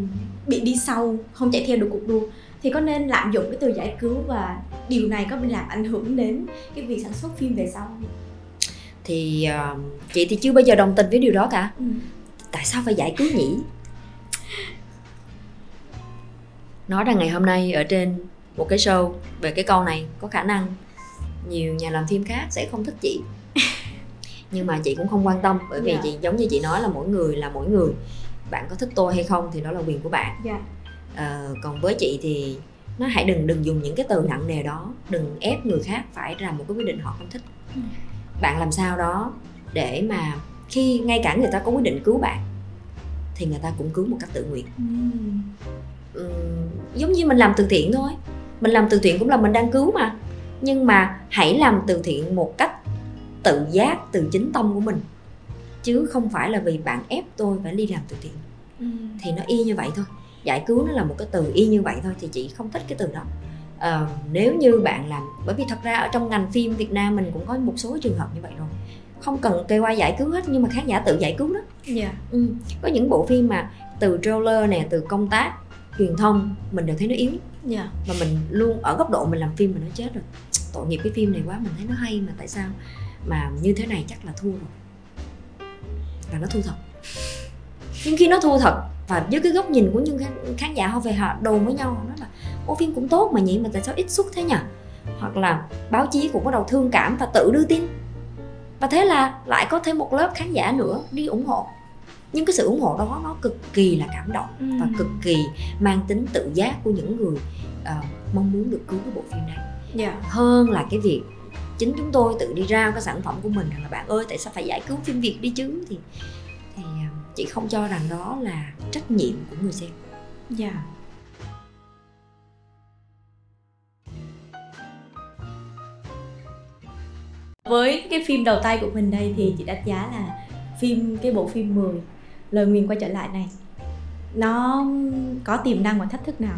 bị đi sau, không chạy theo được cuộc đua thì có nên lạm dụng cái từ giải cứu, và điều này có làm ảnh hưởng đến cái việc sản xuất phim về sau không? Thì uh, chị thì chưa bao giờ đồng tình với điều đó cả. ừ. Tại sao phải giải cứu nhỉ? Nói rằng ngày hôm nay ở trên một cái show về cái câu này có khả năng nhiều nhà làm phim khác sẽ không thích chị. Nhưng mà chị cũng không quan tâm, bởi vì yeah. chị giống như chị nói là mỗi người là mỗi người, bạn có thích tôi hay không thì đó là quyền của bạn. yeah. Uh, còn với chị thì nó hãy đừng đừng dùng những cái từ nặng nề đó, đừng ép người khác phải làm một cái quyết định họ không thích. ừ. Bạn làm sao đó để mà khi ngay cả người ta có quyết định cứu bạn thì người ta cũng cứu một cách tự nguyện. ừ. Ừ, giống như mình làm từ thiện thôi, mình làm từ thiện cũng là mình đang cứu mà, nhưng mà hãy làm từ thiện một cách tự giác, từ chính tâm của mình, chứ không phải là vì bạn ép tôi phải đi làm từ thiện. ừ. Thì nó y như vậy thôi, giải cứu nó là một cái từ y như vậy thôi, thì chị không thích cái từ đó. À, nếu như bạn làm, bởi vì thật ra ở trong ngành phim Việt Nam mình cũng có một số trường hợp như vậy rồi, không cần kêu ai giải cứu hết nhưng mà khán giả tự giải cứu đó. yeah. ừ. Có những bộ phim mà từ trailer nè, từ công tác truyền thông mình đều thấy nó yếu, yeah. mà mình luôn ở góc độ mình làm phim mình nói chết rồi, tội nghiệp cái phim này quá, mình thấy nó hay mà tại sao mà như thế này, chắc là thua rồi, và nó thua thật. Nhưng khi nó thua thật và với cái góc nhìn của những khán giả họ về họ đồn với nhau, nó là ô phim cũng tốt mà nhỉ, mà tại sao ít xuất thế nhỉ? Hoặc là báo chí cũng bắt đầu thương cảm và tự đưa tin. Và thế là lại có thêm một lớp khán giả nữa đi ủng hộ. Nhưng cái sự ủng hộ đó nó cực kỳ là cảm động ừ. và cực kỳ mang tính tự giác của những người uh, mong muốn được cứu cái bộ phim này. Yeah. Hơn là cái việc chính chúng tôi tự đi rao cái sản phẩm của mình rằng là bạn ơi tại sao phải giải cứu phim Việt đi chứ, thì, thì uh, chị không cho rằng đó là trách nhiệm của người xem. Dạ. Yeah. Với cái phim đầu tay của mình đây thì chị đánh giá là phim cái bộ phim mười Lời nguyền quay trở lại này nó có tiềm năng và thách thức nào?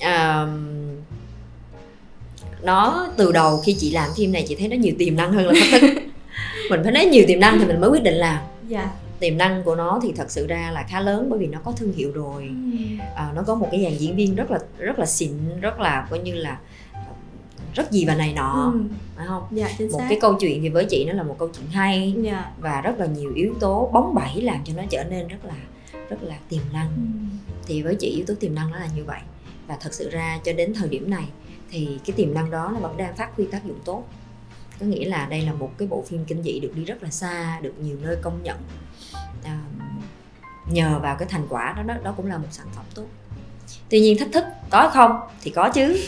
À, nó từ đầu khi chị làm phim này chị thấy nó nhiều tiềm năng hơn là thách thức. Mình phải nói nhiều tiềm năng thì mình mới quyết định làm. Dạ. Tiềm năng của nó thì thật sự ra là khá lớn bởi vì nó có thương hiệu rồi, à, nó có một cái dàn diễn viên rất là rất là xịn, rất là coi như là rất gì và này nọ, ừ. phải không? Dạ, chính một xác. Cái câu chuyện thì với chị nó là một câu chuyện hay, dạ. và rất là nhiều yếu tố bóng bẩy làm cho nó trở nên rất là rất là tiềm năng. Ừ. Thì với chị yếu tố tiềm năng nó là như vậy, và thật sự ra cho đến thời điểm này thì cái tiềm năng đó nó vẫn đang phát huy tác dụng tốt. Có nghĩa là đây là một cái bộ phim kinh dị được đi rất là xa, được nhiều nơi công nhận, à, nhờ vào cái thành quả đó, đó đó cũng là một sản phẩm tốt. Tuy nhiên thách thức có không thì có chứ.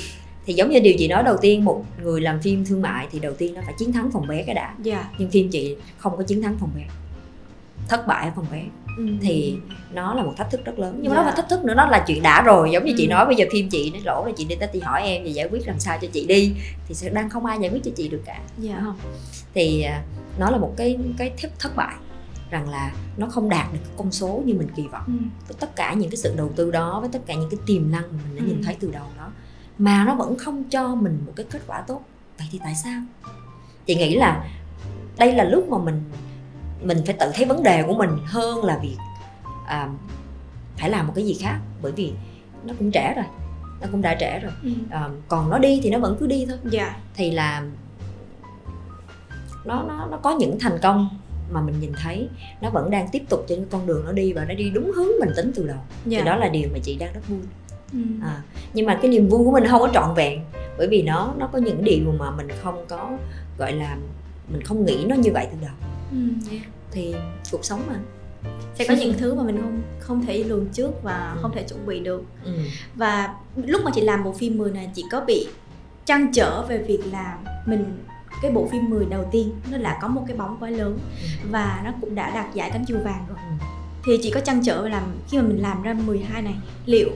Thì giống như điều chị nói đầu tiên, một người làm phim thương mại thì đầu tiên nó phải chiến thắng phòng vé cái đã. Yeah. Nhưng phim chị không có chiến thắng phòng vé, thất bại ở phòng vé. Ừ. Thì nó là một thách thức rất lớn. Nhưng yeah. mà nó là thách thức nữa, nó là chuyện đã rồi. Giống như ừ. chị nói bây giờ phim chị nó lỗ rồi, chị đi tới thì hỏi em và giải quyết làm sao cho chị đi, thì sẽ đang không ai giải quyết cho chị được cả. Dạ. Yeah. Thì nó là một cái cái thất bại, rằng là nó không đạt được cái con số như mình kỳ vọng. Ừ. Với tất cả những cái sự đầu tư đó, với tất cả những cái tiềm năng mình đã ừ. nhìn thấy từ đầu đó, mà nó vẫn không cho mình một cái kết quả tốt. Vậy thì tại sao? Chị nghĩ là đây là lúc mà mình mình phải tự thấy vấn đề của mình hơn là việc à, phải làm một cái gì khác, bởi vì nó cũng trễ rồi, nó cũng đã trễ rồi. Ừ. À, còn nó đi thì nó vẫn cứ đi thôi. Dạ. Thì là nó nó nó có những thành công mà mình nhìn thấy, nó vẫn đang tiếp tục trên cái con đường nó đi và nó đi đúng hướng mình tính từ đầu. Dạ. Thì đó là điều mà chị đang rất vui. Ừ. À, nhưng mà cái niềm vui của mình không có trọn vẹn, bởi vì nó nó có những điều mà mình không có, gọi là mình không nghĩ nó như vậy từ đầu. Ừ. Thì cuộc sống mà sẽ có ừ. những thứ mà mình không không thể lường trước và ừ. không thể chuẩn bị được. Ừ. Và lúc mà chị làm bộ phim mười này, chị có bị trăn trở về việc là mình cái bộ phim mười đầu tiên nó đã có một cái bóng quá lớn ừ. và nó cũng đã đạt giải cánh diều vàng rồi. Ừ. Thì chị có trăn trở về làm khi mà mình làm ra mười hai này liệu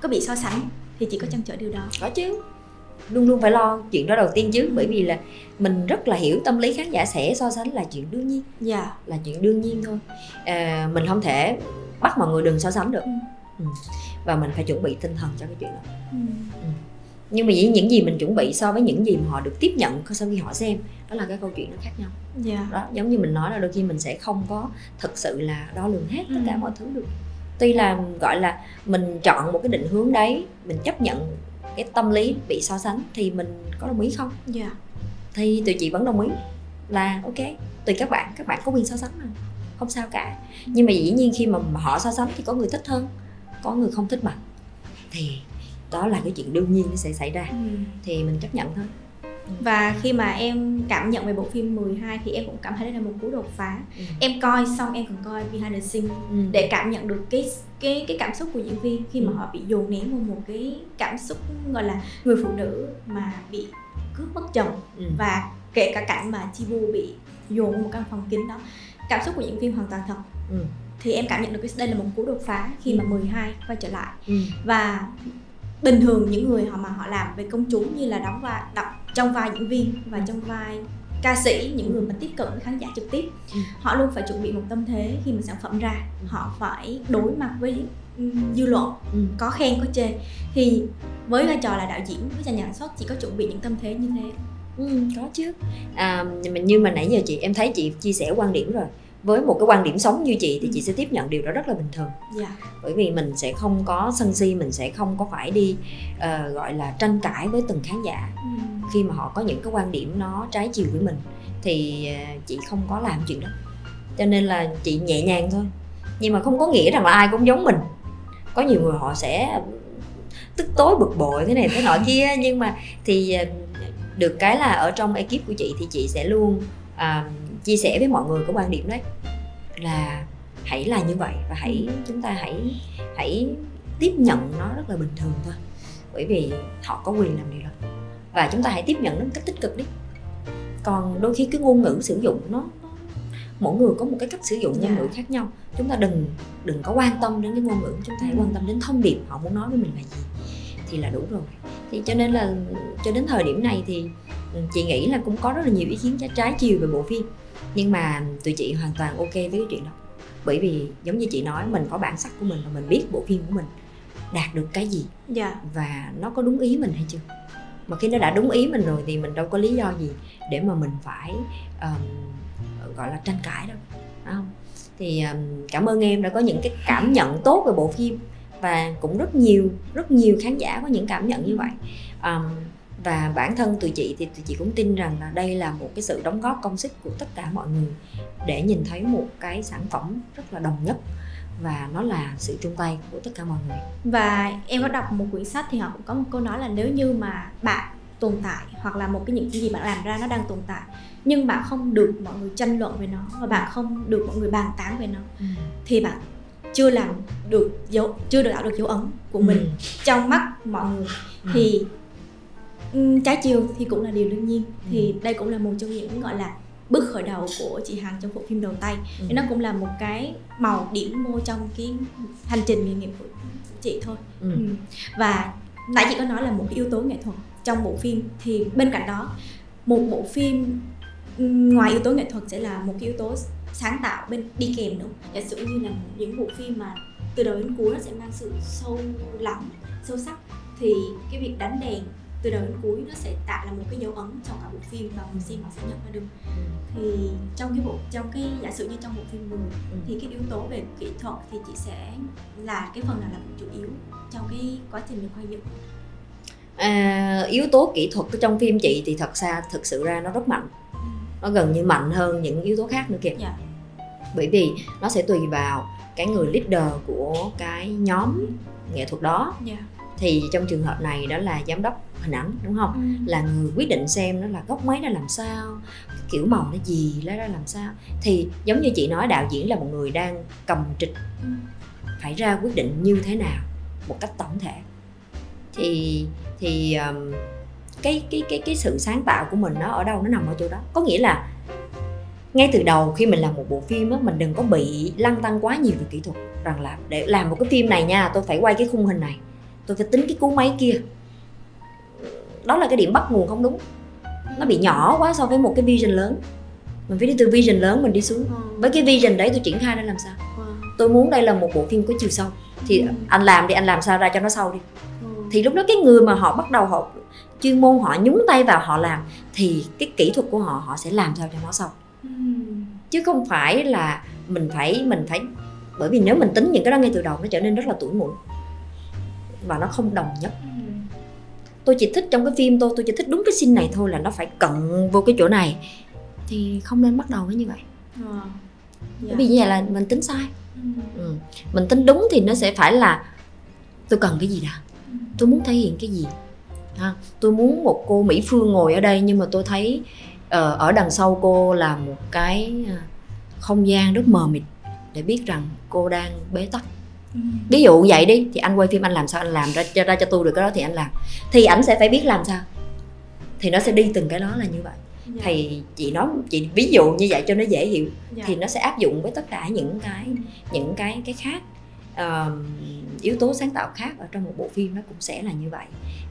có bị so sánh, thì chị có trăn trở điều đó? Có chứ, luôn luôn phải lo chuyện đó đầu tiên chứ. Ừ. Bởi vì là mình rất là hiểu tâm lý khán giả sẽ so sánh là chuyện đương nhiên. Dạ. Là chuyện đương nhiên thôi, à, mình không thể bắt mọi người đừng so sánh được. Ừ. Ừ. Và mình phải chuẩn bị tinh thần cho cái chuyện đó. Ừ. Ừ. Nhưng mà những gì mình chuẩn bị so với những gì mà họ được tiếp nhận sau khi họ xem, đó là cái câu chuyện nó khác nhau. Dạ. Đó, giống như mình nói là đôi khi mình sẽ không có thật sự là đo lường hết tất cả ừ. mọi thứ được. Tuy là gọi là mình chọn một cái định hướng đấy, mình chấp nhận cái tâm lý bị so sánh, thì mình có đồng ý không? Dạ. Yeah. Thì tụi chị vẫn đồng ý là ok, tùy các bạn, các bạn có quyền so sánh mà, không sao cả. Nhưng mà dĩ nhiên khi mà họ so sánh thì có người thích hơn, có người không thích bằng, thì đó là cái chuyện đương nhiên nó sẽ xảy ra. Ừ. Thì mình chấp nhận thôi. Và khi mà em cảm nhận về bộ phim mười hai thì em cũng cảm thấy đây là một cú đột phá. Ừ. Em coi xong em còn coi behind the scenes ừ. để cảm nhận được cái cái cái cảm xúc của diễn viên khi mà ừ. họ bị dồn nén vào một cái cảm xúc gọi là người phụ nữ mà bị cướp mất chồng, ừ. và kể cả cảnh mà Chibu bị dồn vào một căn phòng kín đó, cảm xúc của diễn viên hoàn toàn thật. Ừ. Thì em cảm nhận được cái đây là một cú đột phá khi ừ. mà mười hai quay trở lại. Ừ. Và bình thường những người họ mà họ làm về công chúng như là đóng vai đọc trong vai diễn viên và trong vai ca sĩ, những người mà tiếp cận với khán giả trực tiếp, ừ. họ luôn phải chuẩn bị một tâm thế khi mà sản phẩm ra, ừ. họ phải đối mặt với dư luận, ừ. có khen có chê. Thì với vai trò là đạo diễn, với nhà sản xuất, chị có chuẩn bị những tâm thế như thế? Ừ, có chứ. À, mình như mà nãy giờ chị em thấy chị chia sẻ quan điểm rồi. Với một cái quan điểm sống như chị thì ừ. chị sẽ tiếp nhận điều đó rất là bình thường. Yeah. Bởi vì mình sẽ không có sân si, mình sẽ không có phải đi uh, gọi là tranh cãi với từng khán giả. Ừ. Khi mà họ có những cái quan điểm nó trái chiều với mình thì uh, chị không có làm chuyện đó, cho nên là chị nhẹ nhàng thôi. Nhưng mà không có nghĩa rằng là ai cũng giống mình. Có nhiều người họ sẽ tức tối bực bội thế này thế nọ kia, nhưng mà thì được cái là ở trong ekip của chị thì chị sẽ luôn uh, chia sẻ với mọi người cái quan điểm đấy là hãy là như vậy và hãy chúng ta hãy hãy tiếp nhận nó rất là bình thường thôi, bởi vì họ có quyền làm điều đó và chúng ta hãy tiếp nhận nó một cách tích cực đi. Còn đôi khi cái ngôn ngữ sử dụng nó, nó mỗi người có một cái cách sử dụng ngôn ngữ khác nhau, chúng ta đừng đừng có quan tâm đến cái ngôn ngữ, chúng ta hãy quan tâm đến thông điệp họ muốn nói với mình là gì thì là đủ rồi. Thì cho nên là cho đến thời điểm này thì chị nghĩ là cũng có rất là nhiều ý kiến trái chiều về bộ phim, nhưng mà tụi chị hoàn toàn ok với cái chuyện đó, bởi vì giống như chị nói, mình có bản sắc của mình và mình biết bộ phim của mình đạt được cái gì và nó có đúng ý mình hay chưa. Mà khi nó đã đúng ý mình rồi thì mình đâu có lý do gì để mà mình phải um, gọi là tranh cãi đâu, đúng không? Thì um, cảm ơn em đã có những cái cảm nhận tốt về bộ phim, và cũng rất nhiều rất nhiều khán giả có những cảm nhận như vậy. Um, và bản thân tụi chị thì tụi chị cũng tin rằng là đây là một cái sự đóng góp công sức của tất cả mọi người để nhìn thấy một cái sản phẩm rất là đồng nhất, và nó là sự chung tay của tất cả mọi người. Và em có đọc một quyển sách thì họ cũng có một câu nói là nếu như mà bạn tồn tại, hoặc là một cái những cái gì bạn làm ra nó đang tồn tại nhưng bạn không được mọi người tranh luận về nó và bạn không được mọi người bàn tán về nó, ừ. thì bạn chưa làm được dấu, chưa được tạo được dấu ấn của mình ừ. trong mắt mọi người. ừ. Thì trái chiều thì cũng là điều đương nhiên. ừ. Thì đây cũng là một trong những gọi là bước khởi đầu của chị Hằng trong bộ phim đầu tay. ừ. Nó cũng là một cái màu điểm mô trong cái hành trình nghề nghiệp của chị thôi. ừ. Ừ. Và nãy chị có nói là một cái yếu tố nghệ thuật trong bộ phim, thì bên cạnh đó một bộ phim ngoài yếu tố nghệ thuật sẽ là một cái yếu tố sáng tạo bên đi kèm nữa. Giả sử như là những bộ phim mà từ đầu đến cuối nó sẽ mang sự sâu lắng, sâu sắc, thì cái việc đánh đèn từ đầu đến cuối nó sẽ tạo là một cái dấu ấn trong cả bộ phim và người xem họ sẽ nhận ra được. ừ. Thì trong cái bộ trong cái giả sử như trong bộ phim mười ừ. thì cái yếu tố về kỹ thuật thì chị sẽ là cái phần nào là chủ yếu trong cái quá trình được quay dựng? À, yếu tố kỹ thuật trong phim chị thì thật ra thực sự ra nó rất mạnh, ừ. nó gần như mạnh hơn những yếu tố khác nữa kìa. Dạ. Bởi vì nó sẽ tùy vào cái người leader của cái nhóm nghệ thuật đó. Dạ. Thì trong trường hợp này đó là giám đốc hình ảnh, đúng không? ừ. Là người quyết định xem nó là góc máy nó làm sao, kiểu màu nó gì, nó ra làm sao. Thì giống như chị nói, đạo diễn là một người đang cầm trịch, ừ. phải ra quyết định như thế nào một cách tổng thể. Thì thì um, cái cái cái cái sự sáng tạo của mình nó ở đâu, nó nằm ở chỗ đó. Có nghĩa là ngay từ đầu khi mình làm một bộ phim á, mình đừng có bị lăn tăn quá nhiều về kỹ thuật, rằng là để làm một cái phim này nha, tôi phải quay cái khung hình này, tôi phải tính cái cú máy kia. Đó là cái điểm bắt nguồn không đúng. Nó bị nhỏ quá so với một cái vision lớn. Mình phải đi từ vision lớn mình đi xuống. Với cái vision đấy tôi triển khai ra làm sao? Tôi muốn đây là một bộ phim có chiều sâu, thì anh làm đi, anh làm sao ra cho nó sâu đi. Thì lúc đó cái người mà họ bắt đầu họ chuyên môn, họ nhúng tay vào họ làm, thì cái kỹ thuật của họ họ sẽ làm sao cho nó sâu. Chứ không phải là mình phải mình phải bởi vì nếu mình tính những cái đó ngay từ đầu nó trở nên rất là tủi mũi và nó không đồng nhất. ừ. Tôi chỉ thích trong cái phim tôi tôi chỉ thích đúng cái scene này thôi, là nó phải cận vô cái chỗ này, thì không nên bắt đầu với như vậy. à. Bởi vì như vậy là mình tính sai. ừ. Ừ. Mình tính đúng thì nó sẽ phải là tôi cần cái gì đã, ừ. tôi muốn thể hiện cái gì. à, Tôi muốn một cô Mỹ Phương ngồi ở đây, nhưng mà tôi thấy uh, ở đằng sau cô là một cái không gian rất mờ mịt, để biết rằng cô đang bế tắc. Ừ. Ví dụ vậy đi, thì anh quay phim anh làm sao, anh làm ra, ra cho tôi được cái đó thì anh làm. Thì ảnh sẽ phải biết làm sao, thì nó sẽ đi từng cái đó là như vậy. Dạ. Thì chị nói chị ví dụ như vậy cho nó dễ hiểu. Dạ. Thì nó sẽ áp dụng với tất cả những cái những cái cái khác, uh, yếu tố sáng tạo khác ở trong một bộ phim nó cũng sẽ là như vậy.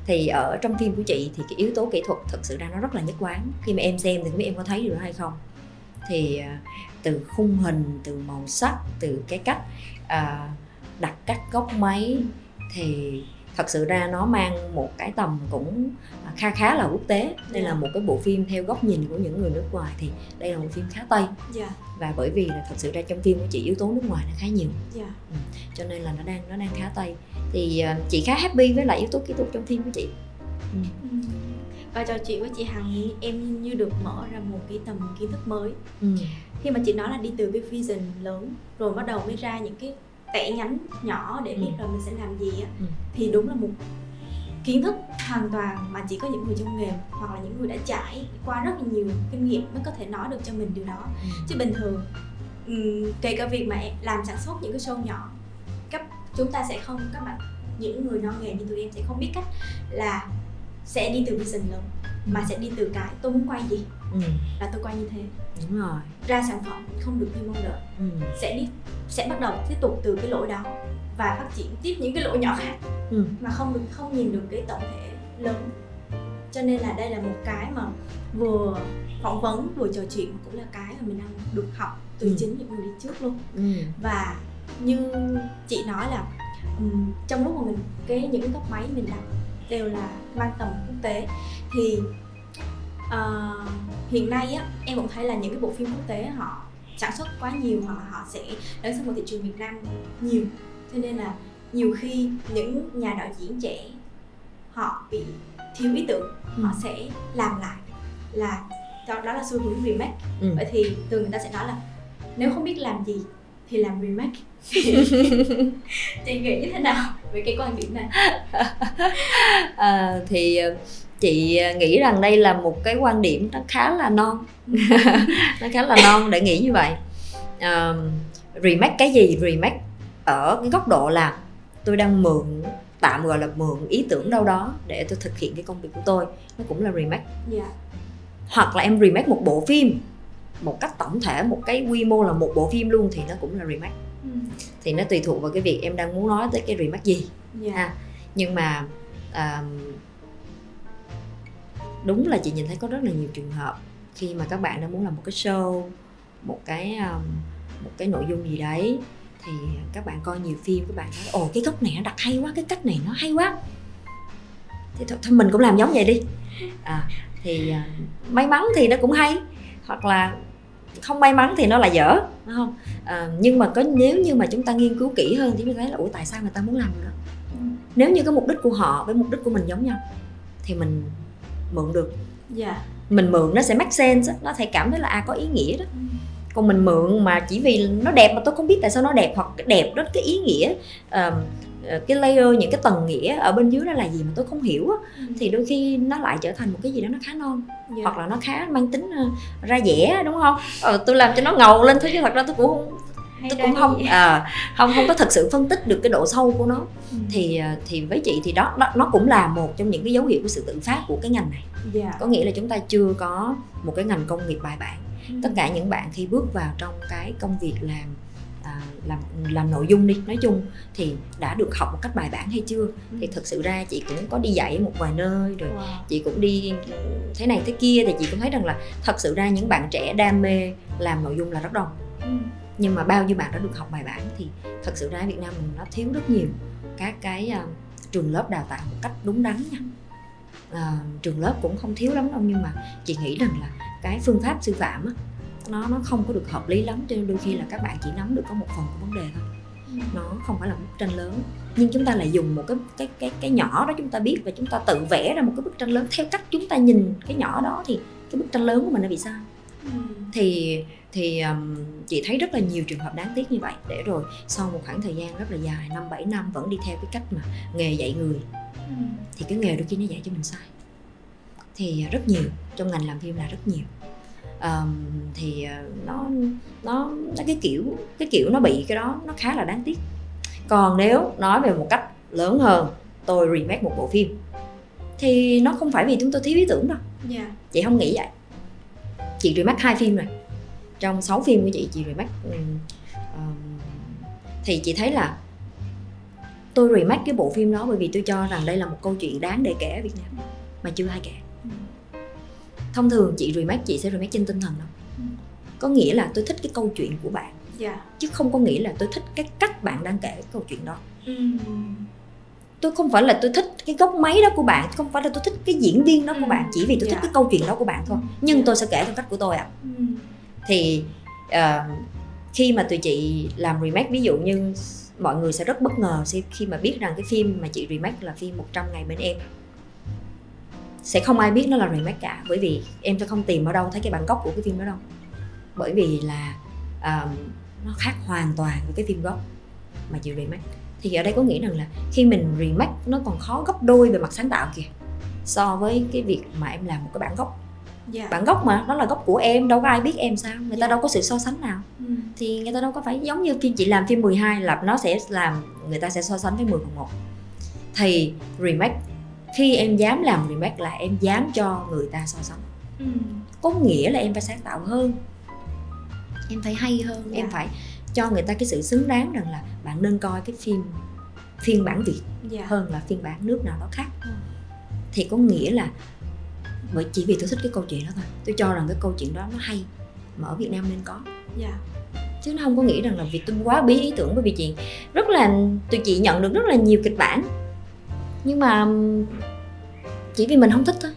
Thì ở trong phim của chị thì cái yếu tố kỹ thuật thực sự ra nó rất là nhất quán. Khi mà em xem thì không biết em có thấy được hay không, thì uh, từ khung hình, từ màu sắc, từ cái cách uh, đặt các góc máy, thì thật sự ra nó mang một cái tầm cũng khá khá là quốc tế. Đây yeah. là một cái bộ phim theo góc nhìn của những người nước ngoài, thì đây là một phim khá Tây. yeah. Và bởi vì là thật sự ra trong phim của chị yếu tố nước ngoài nó khá nhiều, yeah. ừ. cho nên là nó đang nó đang khá Tây. Thì uh, chị khá happy với lại yếu tố kỹ thuật trong phim của chị. ừ. Ừ. Và trò chuyện với chị Hằng em như được mở ra một cái tầm kiến thức mới. ừ. Khi mà chị nói là đi từ cái vision lớn rồi bắt đầu mới ra những cái tẻ nhánh nhỏ để biết ừ. rồi mình sẽ làm gì á, ừ. thì đúng là một kiến thức hoàn toàn mà chỉ có những người trong nghề hoặc là những người đã trải qua rất là nhiều kinh nghiệm mới có thể nói được cho mình điều đó. ừ. Chứ bình thường um, kể cả việc mà làm sản xuất những cái show nhỏ, các chúng ta sẽ không, các bạn những người non nghề như tụi em sẽ không biết cách là sẽ đi từ vision lớn, ừ. mà sẽ đi từ cái tôi muốn quay gì ừ. là tôi quay như thế. Đúng rồi. Ra sản phẩm không được như mong đợi, ừ. sẽ đi sẽ bắt đầu tiếp tục từ cái lỗi đó và phát triển tiếp những cái lỗi nhỏ khác, ừ. mà không được không nhìn được cái tổng thể lớn. Cho nên là đây là một cái mà vừa phỏng vấn vừa trò chuyện cũng là cái mà mình đang được học từ ừ. chính những người đi trước luôn. ừ. Và như chị nói là um, trong lúc mà mình cái những cái góc máy mình đặt đều là mang tầm quốc tế thì uh, hiện nay á, em cũng thấy là những cái bộ phim quốc tế họ sản xuất quá nhiều hoặc là họ sẽ đến sang một thị trường Việt Nam nhiều, cho nên là nhiều khi những nhà đạo diễn trẻ họ bị thiếu ý tưởng, ừ. họ sẽ làm lại là đó, đó là xu hướng remake. ừ. Vậy thì từ người ta sẽ nói là nếu không biết làm gì thì làm remake. Chị nghĩ như thế nào về cái quan điểm này? À, thì chị nghĩ rằng đây là một cái quan điểm nó khá là non. Nó khá là non để nghĩ như vậy. À, remake cái gì? Remake ở cái góc độ là tôi đang mượn, tạm gọi là mượn ý tưởng đâu đó để tôi thực hiện cái công việc của tôi, nó cũng là remake. Yeah. Hoặc là em remake một bộ phim một cách tổng thể, một cái quy mô là một bộ phim luôn thì nó cũng là remake. ừ. Thì nó tùy thuộc vào cái việc em đang muốn nói tới cái remake gì. yeah. À, nhưng mà à, đúng là chị nhìn thấy có rất là nhiều trường hợp khi mà các bạn đang muốn làm một cái show, một cái một cái nội dung gì đấy thì các bạn coi nhiều phim, các bạn nói ồ cái góc này nó đặt hay quá, cái cách này nó hay quá, thì thôi, thôi mình cũng làm giống vậy đi. À, thì may mắn thì nó cũng hay, hoặc là không may mắn thì nó là dở, đúng không? À, nhưng mà có nếu như mà chúng ta nghiên cứu kỹ hơn thì mình thấy là ủa tại sao người ta muốn làm điều đó. ừ. Nếu như cái mục đích của họ với mục đích của mình giống nhau thì mình mượn được. yeah. Mình mượn nó sẽ make sense, nó sẽ cảm thấy là à có ý nghĩa đó. ừ. Còn mình mượn mà chỉ vì nó đẹp mà tôi không biết tại sao nó đẹp, hoặc cái đẹp đó cái ý nghĩa, uh, cái layer, những cái tầng nghĩa ở bên dưới đó là gì mà tôi không hiểu á, ừ. thì đôi khi nó lại trở thành một cái gì đó nó khá non. yeah. Hoặc là nó khá mang tính uh, ra vẻ, đúng không? Ờ, tôi làm cho nó ngầu lên thôi chứ thật ra tôi cũng không Hay tôi cũng không à, không không có thực sự phân tích được cái độ sâu của nó. ừ. Thì thì với chị thì đó, đó nó cũng là một trong những cái dấu hiệu của sự tự phát của cái ngành này. yeah. Có nghĩa là chúng ta chưa có một cái ngành công nghiệp bài bản. ừ. Tất cả những bạn khi bước vào trong cái công việc làm à, làm làm nội dung đi nói chung thì đã được học một cách bài bản hay chưa? ừ. Thì thực sự ra chị cũng có đi dạy một vài nơi rồi, wow. chị cũng đi thế này thế kia thì chị cũng thấy rằng là thật sự ra những bạn trẻ đam mê làm nội dung là rất đông. ừ. Nhưng mà bao nhiêu bạn đã được học bài bản thì thật sự ra Việt Nam mình nó thiếu rất nhiều các cái uh, trường lớp đào tạo một cách đúng đắn nha. Uh, trường lớp cũng không thiếu lắm đâu, nhưng mà chị nghĩ rằng là cái phương pháp sư phạm á, nó nó không có được hợp lý lắm, cho nên đôi khi là các bạn chỉ nắm được có một phần của vấn đề thôi. Nó không phải là một bức tranh lớn, nhưng chúng ta lại dùng một cái cái cái cái nhỏ đó chúng ta biết và chúng ta tự vẽ ra một cái bức tranh lớn theo cách chúng ta nhìn cái nhỏ đó thì cái bức tranh lớn của mình nó bị sai. ừ. Thì thì um, chị thấy rất là nhiều trường hợp đáng tiếc như vậy, để rồi sau một khoảng thời gian rất là dài, năm bảy năm vẫn đi theo cái cách mà nghề dạy người, ừ. thì cái nghề đôi khi nó dạy cho mình sai, thì rất nhiều trong ngành làm phim là rất nhiều. Um, thì nó nó nó cái kiểu cái kiểu nó bị cái đó nó khá là đáng tiếc. Còn nếu nói về một cách lớn hơn, tôi remake một bộ phim thì nó không phải vì chúng tôi thiếu ý tưởng đâu. yeah. Chị không nghĩ vậy. Chị remake hai phim rồi, trong sáu phim của chị, chị remake um, thì chị thấy là tôi remake cái bộ phim đó bởi vì tôi cho rằng đây là một câu chuyện đáng để kể ở Việt Nam mà chưa ai kể. ừ. Thông thường chị remake, chị sẽ remake trên tinh thần đó. ừ. Có nghĩa là tôi thích cái câu chuyện của bạn, yeah. chứ không có nghĩa là tôi thích cái cách bạn đang kể câu chuyện đó. ừ. Tôi không phải là tôi thích cái góc máy đó của bạn, không phải là tôi thích cái diễn viên đó của ừ. bạn, chỉ vì tôi yeah. thích cái câu chuyện đó của bạn thôi. ừ. Nhưng yeah. tôi sẽ kể theo cách của tôi ạ. à. ừ. Thì uh, khi mà tụi chị làm remake, ví dụ như mọi người sẽ rất bất ngờ khi mà biết rằng cái phim mà chị remake là phim một trăm ngày bên em. Sẽ không ai biết nó là remake cả, bởi vì em sẽ không tìm ở đâu thấy cái bản gốc của cái phim đó đâu. Bởi vì là uh, nó khác hoàn toàn với cái phim gốc. mà chịu remake. Thì ở đây có nghĩa rằng là khi mình remake nó còn khó gấp đôi về mặt sáng tạo kìa, so với cái việc mà em làm một cái bản gốc. Yeah. Bản gốc mà, nó là gốc của em, đâu có ai biết em sao, người yeah. ta đâu có sự so sánh nào. Mm. Thì người ta đâu có phải, giống như phim chị làm phim mười hai là nó sẽ làm, người ta sẽ so sánh với mười phần một. Thì remake, khi em dám làm remake là em dám cho người ta so sánh. Mm. Có nghĩa là em phải sáng tạo hơn, em phải hay hơn, yeah. em phải cho người ta cái sự xứng đáng rằng là bạn nên coi cái phim phiên bản Việt yeah. hơn là phiên bản nước nào đó khác. Mm. Thì có nghĩa là bởi chỉ vì tôi thích cái câu chuyện đó thôi, tôi cho rằng cái câu chuyện đó nó hay mà ở Việt Nam nên có. Dạ. Chứ nó không có nghĩ rằng là vì tôi quá bí ý tưởng, bởi vì chị rất là tụi chị nhận được rất là nhiều kịch bản nhưng mà chỉ vì mình không thích thôi.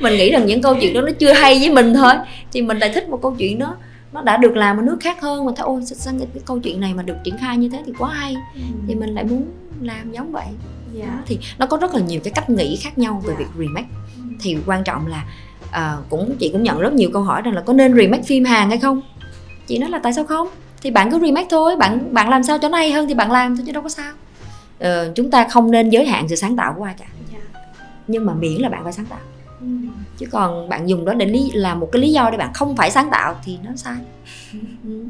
Mình nghĩ rằng những câu chuyện đó nó chưa hay với mình thôi, thì mình lại thích một câu chuyện đó nó đã được làm ở nước khác hơn, mà thấy ôi sao cái câu chuyện này mà được triển khai như thế thì quá hay, ừ. thì mình lại muốn làm giống vậy. Dạ. Thì nó có rất là nhiều cái cách nghĩ khác nhau về dạ. việc remake. Thì quan trọng là uh, cũng chị cũng nhận rất nhiều câu hỏi rằng là có nên remake phim Hàn hay không. Chị nói là tại sao không, thì bạn cứ remake thôi, bạn bạn làm sao cho nó hay hơn thì bạn làm thôi chứ đâu có sao. Uh, chúng ta không nên giới hạn sự sáng tạo của ai cả, yeah. nhưng mà miễn là bạn phải sáng tạo. Mm. Chứ còn bạn dùng đó để lý, là một cái lý do để bạn không phải sáng tạo thì nó sai. Mm.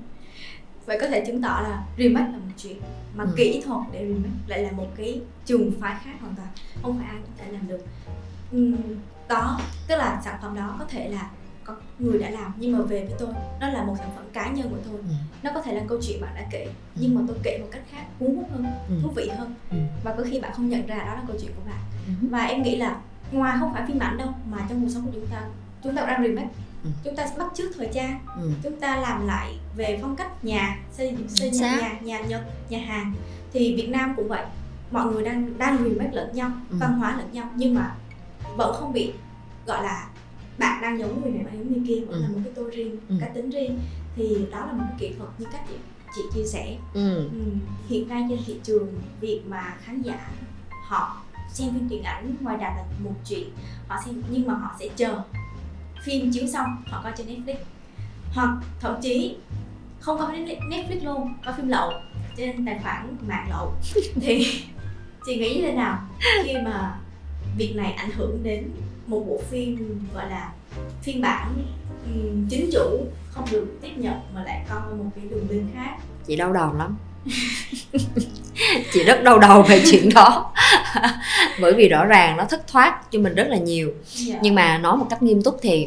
Vậy có thể chứng tỏ là remake là một chuyện, mà mm. kỹ thuật để remake lại là một cái trường phái khác hoàn toàn, không phải ai cũng có thể làm được. Mm. Đó, tức là sản phẩm đó có thể là có người đã làm, nhưng mà về với tôi nó là một sản phẩm cá nhân của tôi. Ừ. Nó có thể là câu chuyện bạn đã kể, nhưng mà tôi kể một cách khác, cuốn hút hơn, ừ. thú vị hơn, ừ. và có khi bạn không nhận ra đó là câu chuyện của bạn. Ừ. Và em nghĩ là ngoài không phải phim ảnh đâu, mà trong cuộc sống của chúng ta, chúng ta đang remake, ừ. chúng ta bắt chước thời trang, ừ. chúng ta làm lại về phong cách nhà, xây xây nhà, nhà nhà Nhật, nhà Hàn, thì Việt Nam cũng vậy, mọi người đang đang remake lẫn nhau, ừ. văn hóa lẫn nhau, nhưng mà vẫn không bị gọi là bạn đang giống người này bạn giống người kia, vẫn ừ. là một cái tôi riêng, ừ. cá tính riêng. Thì đó là một cái kỹ thuật như cách chị, chị chia sẻ. ừ. Ừ. Hiện nay trên thị trường, việc mà khán giả họ xem phim điện ảnh ngoài rạp là một chuyện, họ xem nhưng mà họ sẽ chờ phim chiếu xong họ coi trên Netflix, hoặc thậm chí không coi đến Netflix luôn, coi phim lậu trên tài khoản mạng lậu. Thì chị nghĩ như thế nào khi mà việc này ảnh hưởng đến một bộ phim gọi là phiên bản um, chính chủ không được tiếp nhận mà lại coi một cái đường link khác? Chị đau đầu lắm. Chị rất đau đầu về chuyện đó. Bởi vì rõ ràng nó thất thoát cho mình rất là nhiều. Dạ. Nhưng mà nói một cách nghiêm túc thì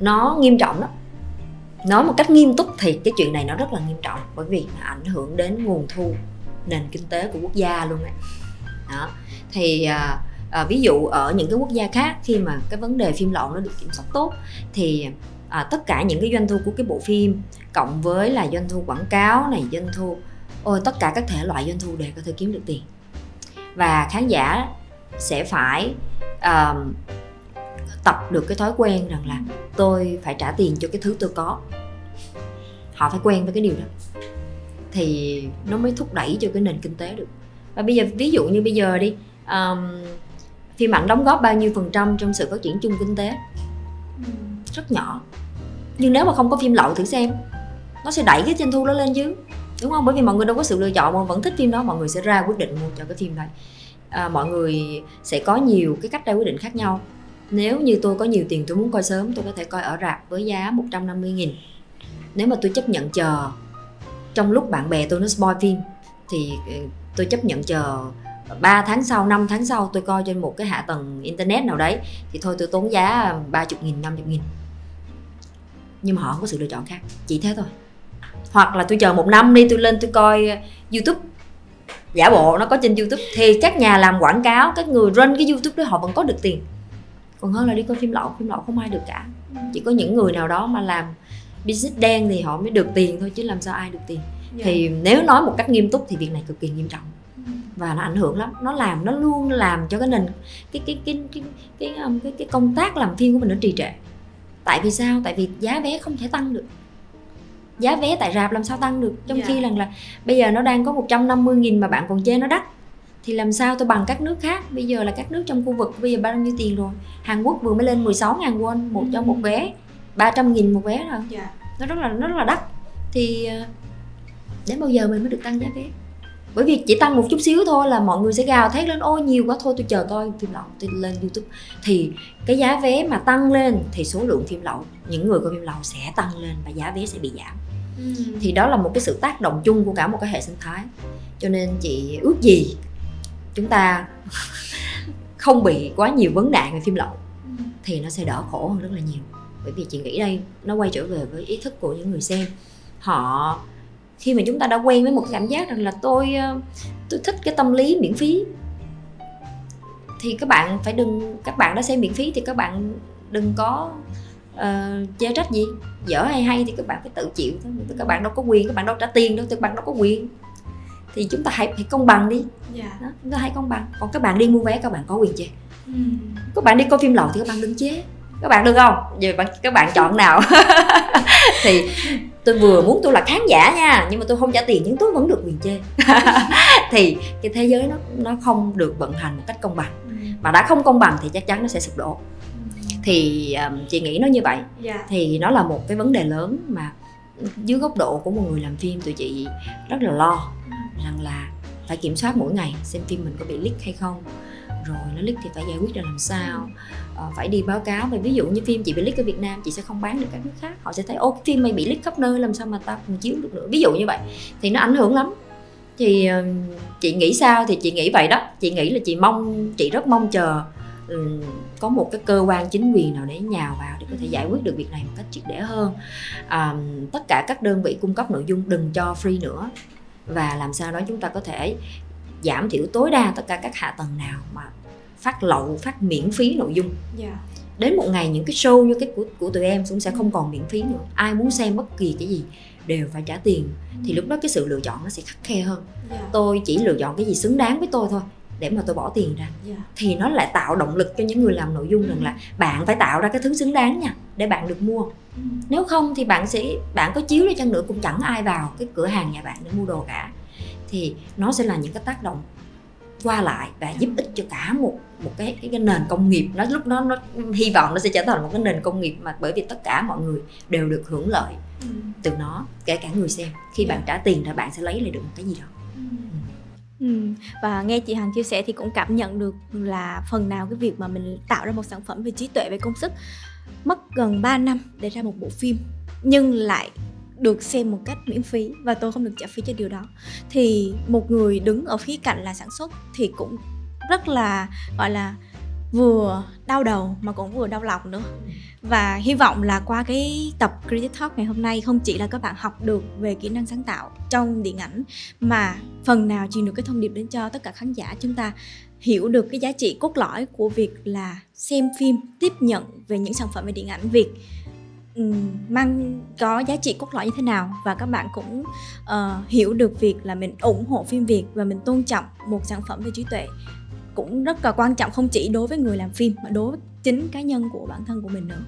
nó nghiêm trọng đó. Nói một cách nghiêm túc thì cái chuyện này nó rất là nghiêm trọng, bởi vì nó ảnh hưởng đến nguồn thu nền kinh tế của quốc gia luôn ấy. Đó. Thì à, à, ví dụ ở những cái quốc gia khác, khi mà cái vấn đề phim lậu nó được kiểm soát tốt thì à, tất cả những cái doanh thu của cái bộ phim cộng với là doanh thu quảng cáo này, doanh thu ôi tất cả các thể loại doanh thu đều có thể kiếm được tiền, và khán giả sẽ phải à, tập được cái thói quen rằng là tôi phải trả tiền cho cái thứ tôi có. Họ phải quen với cái điều đó thì nó mới thúc đẩy cho cái nền kinh tế được. Và bây giờ ví dụ như bây giờ đi, um, phim ảnh đóng góp bao nhiêu phần trăm trong sự phát triển chung kinh tế? Ừ. Rất nhỏ. Nhưng nếu mà không có phim lậu thử xem, nó sẽ đẩy cái doanh thu đó lên chứ, đúng không? Bởi vì mọi người đâu có sự lựa chọn mà vẫn thích phim đó, mọi người sẽ ra quyết định mua cho cái phim đấy. À, mọi người sẽ có nhiều cái cách ra quyết định khác nhau. Nếu như tôi có nhiều tiền tôi muốn coi sớm, tôi có thể coi ở rạp với giá một trăm năm mươi nghìn. Nếu mà tôi chấp nhận chờ trong lúc bạn bè tôi nó spoil phim thì tôi chấp nhận chờ ba tháng sau, năm tháng sau tôi coi trên một cái hạ tầng internet nào đấy thì thôi tôi tốn giá ba mươi nghìn, năm mươi nghìn. Nhưng mà họ không có sự lựa chọn khác, chỉ thế thôi. Hoặc là tôi chờ một năm đi, tôi lên tôi coi YouTube, giả bộ nó có trên YouTube, thì các nhà làm quảng cáo, các người run cái YouTube đó họ vẫn có được tiền. Còn hơn là đi coi phim lậu, phim lậu không ai được cả. Chỉ có những người nào đó mà làm business đen thì họ mới được tiền thôi, chứ làm sao ai được tiền. Dạ. Thì nếu nói một cách nghiêm túc thì việc này cực kỳ nghiêm trọng và nó ảnh hưởng lắm, nó làm nó luôn làm cho cái nền cái cái cái cái cái cái, cái công tác làm phim của mình nó trì trệ. Tại vì sao? Tại vì giá vé không thể tăng được, giá vé tại rạp làm sao tăng được, trong dạ. khi rằng là bây giờ nó đang có một trăm năm mươi nghìn mà bạn còn chê nó đắt thì làm sao tôi bằng các nước khác. Bây giờ là các nước trong khu vực bây giờ bao nhiêu tiền rồi? Hàn Quốc vừa mới lên mười sáu nghìn won một cho một vé, ba trăm nghìn một vé rồi. Dạ. Nó rất là nó rất là đắt. Thì Đến bao giờ mình mới được tăng giá vé? Bởi vì chỉ tăng một chút xíu thôi là mọi người sẽ gào thét lên, ôi nhiều quá, thôi tôi chờ coi phim lậu, tôi lên YouTube. Thì cái giá vé mà tăng lên thì số lượng phim lậu, những người coi phim lậu sẽ tăng lên và giá vé sẽ bị giảm. Ừ. Thì đó là một cái sự tác động chung của cả một cái hệ sinh thái. Cho nên chị ước gì chúng ta không bị quá nhiều vấn nạn về phim lậu, ừ. thì nó sẽ đỡ khổ hơn rất là nhiều. Bởi vì chị nghĩ đây nó quay trở về với ý thức của những người xem. Họ khi mà chúng ta đã quen với một cái cảm giác rằng là tôi tôi thích cái tâm lý miễn phí, thì các bạn phải đừng, các bạn đã xem miễn phí thì các bạn đừng có uh, chê trách gì. Dở hay hay thì các bạn phải tự chịu thôi. Các bạn đâu có quyền, các bạn đâu trả tiền đâu, các bạn đâu có quyền. Thì chúng ta hãy, hãy công bằng đi. Yeah. Đó, chúng ta hãy công bằng. Còn các bạn đi mua vé các bạn có quyền chê. Mm. Các bạn đi coi phim lậu thì các bạn đừng chê. Các bạn được không? Vậy các bạn chọn nào? Thì tôi vừa muốn tôi là khán giả nha, nhưng mà tôi không trả tiền nhưng tôi vẫn được quyền chê. Thì cái thế giới nó nó không được vận hành một cách công bằng. Mà đã không công bằng thì chắc chắn nó sẽ sụp đổ. Thì um, chị nghĩ nó như vậy. Yeah. Thì nó là một cái vấn đề lớn mà dưới góc độ của một người làm phim tụi chị rất là lo, rằng là phải kiểm soát mỗi ngày xem phim mình có bị leak hay không, rồi nó leak thì phải giải quyết ra làm sao, ờ, phải đi báo cáo. Và ví dụ như phim chị bị leak ở Việt Nam, chị sẽ không bán được các nước khác. Họ sẽ thấy ô cái phim mày bị leak khắp nơi, làm sao mà tao còn chiếu được nữa, ví dụ như vậy. Thì nó ảnh hưởng lắm. Thì chị nghĩ sao thì chị nghĩ vậy đó. Chị nghĩ là chị mong, chị rất mong chờ um, có một cái cơ quan chính quyền nào để nhào vào để có thể giải quyết được việc này một cách triệt để hơn. Um, tất cả các đơn vị cung cấp nội dung đừng cho free nữa, và làm sao đó chúng ta có thể giảm thiểu tối đa tất cả các hạ tầng nào mà phát lậu, phát miễn phí nội dung. Yeah. Đến một ngày những cái show như cái của, của tụi em cũng sẽ không còn miễn phí nữa. Ai muốn xem bất kỳ cái gì đều phải trả tiền. Mm. Thì lúc đó cái sự lựa chọn nó sẽ khắt khe hơn. Yeah. Tôi chỉ lựa chọn cái gì xứng đáng với tôi thôi để mà tôi bỏ tiền ra. Yeah. Thì nó lại tạo động lực cho những người làm nội dung rằng là bạn phải tạo ra cái thứ xứng đáng nha để bạn được mua. Mm. Nếu không thì bạn sẽ bạn có chiếu đi chăng nữa cũng chẳng ai vào cái cửa hàng nhà bạn để mua đồ cả. Thì nó sẽ là những cái tác động qua lại và giúp ích cho cả một một cái cái, cái nền công nghiệp. Nó lúc đó nó hy vọng nó sẽ trở thành một cái nền công nghiệp mà bởi vì tất cả mọi người đều được hưởng lợi ừ. từ nó, kể cả người xem. Khi yeah. bạn trả tiền thì bạn sẽ lấy lại được một cái gì đó. Ừ. Ừ. Và nghe chị Hằng chia sẻ thì cũng cảm nhận được là phần nào cái việc mà mình tạo ra một sản phẩm về trí tuệ, về công sức, mất gần ba năm để ra một bộ phim nhưng lại được xem một cách miễn phí và tôi không được trả phí cho điều đó. Thì một người đứng ở khía cạnh là sản xuất thì cũng rất là gọi là vừa đau đầu mà cũng vừa đau lòng nữa. Và hy vọng là qua cái tập Credit Talk ngày hôm nay không chỉ là các bạn học được về kỹ năng sáng tạo trong điện ảnh mà phần nào truyền được cái thông điệp đến cho tất cả khán giả chúng ta hiểu được cái giá trị cốt lõi của việc là xem phim, tiếp nhận về những sản phẩm về điện ảnh Việt mang có giá trị cốt lõi như thế nào. Và các bạn cũng uh, hiểu được việc là mình ủng hộ phim Việt và mình tôn trọng một sản phẩm về trí tuệ cũng rất là quan trọng, không chỉ đối với người làm phim mà đối với chính cá nhân của bản thân của mình nữa.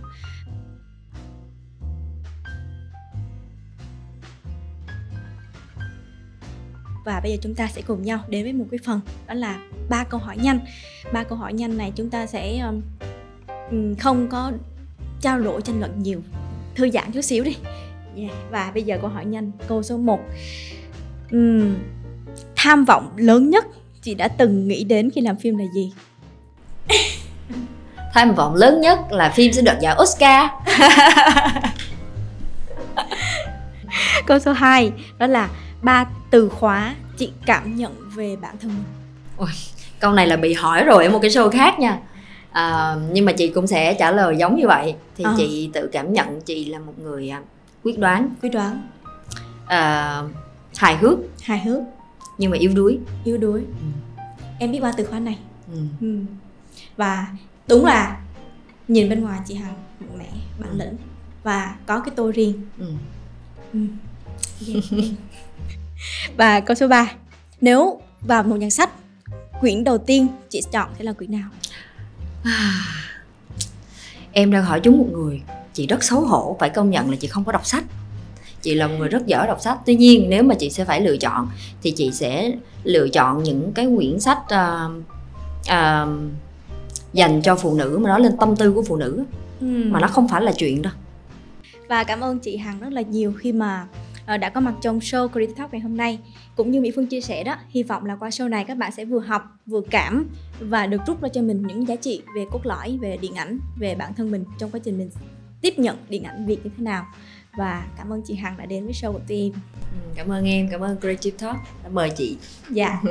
Và bây giờ chúng ta sẽ cùng nhau đến với một cái phần đó là ba câu hỏi nhanh. Ba câu hỏi nhanh này chúng ta sẽ um, không có trao đổi tranh luận nhiều, thư giãn chút xíu đi. Yeah. Và bây giờ câu hỏi nhanh, câu số một. uhm, Tham vọng lớn nhất chị đã từng nghĩ đến khi làm phim là gì? Tham vọng lớn nhất là phim sẽ được giải Oscar. Câu số hai đó là ba từ khóa chị cảm nhận về bản thân mình. Ôi, câu này là bị hỏi rồi ở một cái show khác nha. À, nhưng mà chị cũng sẽ trả lời giống như vậy. Thì à. chị tự cảm nhận chị là một người quyết đoán, quyết đoán, à, hài hước, hài hước, nhưng mà yếu đuối, yếu đuối. Ừ. Em biết ba từ khóa này. Ừ. Ừ. Và đúng là nhìn bên ngoài chị Hằng mạnh mẽ, bản lĩnh và có cái tôi riêng. Ừ. Ừ. Yeah. Và câu số ba, nếu vào một nhà sách, quyển đầu tiên chị chọn sẽ là quyển nào? À, em đang hỏi chúng một người chị rất xấu hổ phải công nhận là chị không có đọc sách. Chị là một người rất dở đọc sách. Tuy nhiên nếu mà chị sẽ phải lựa chọn thì chị sẽ lựa chọn những cái quyển sách uh, uh, dành cho phụ nữ, mà nói lên tâm tư của phụ nữ. Ừ. Mà nó không phải là chuyện đâu. Và cảm ơn chị Hằng rất là nhiều khi mà đã có mặt trong show Credit Talk ngày hôm nay. Cũng như Mỹ Phương chia sẻ đó, hy vọng là qua show này các bạn sẽ vừa học, vừa cảm và được rút ra cho mình những giá trị về cốt lõi, về điện ảnh, về bản thân mình trong quá trình mình tiếp nhận điện ảnh Việt như thế nào. Và cảm ơn chị Hằng đã đến với show của tụi em. Cảm ơn em, cảm ơn Credit Talk đã mời chị. Dạ.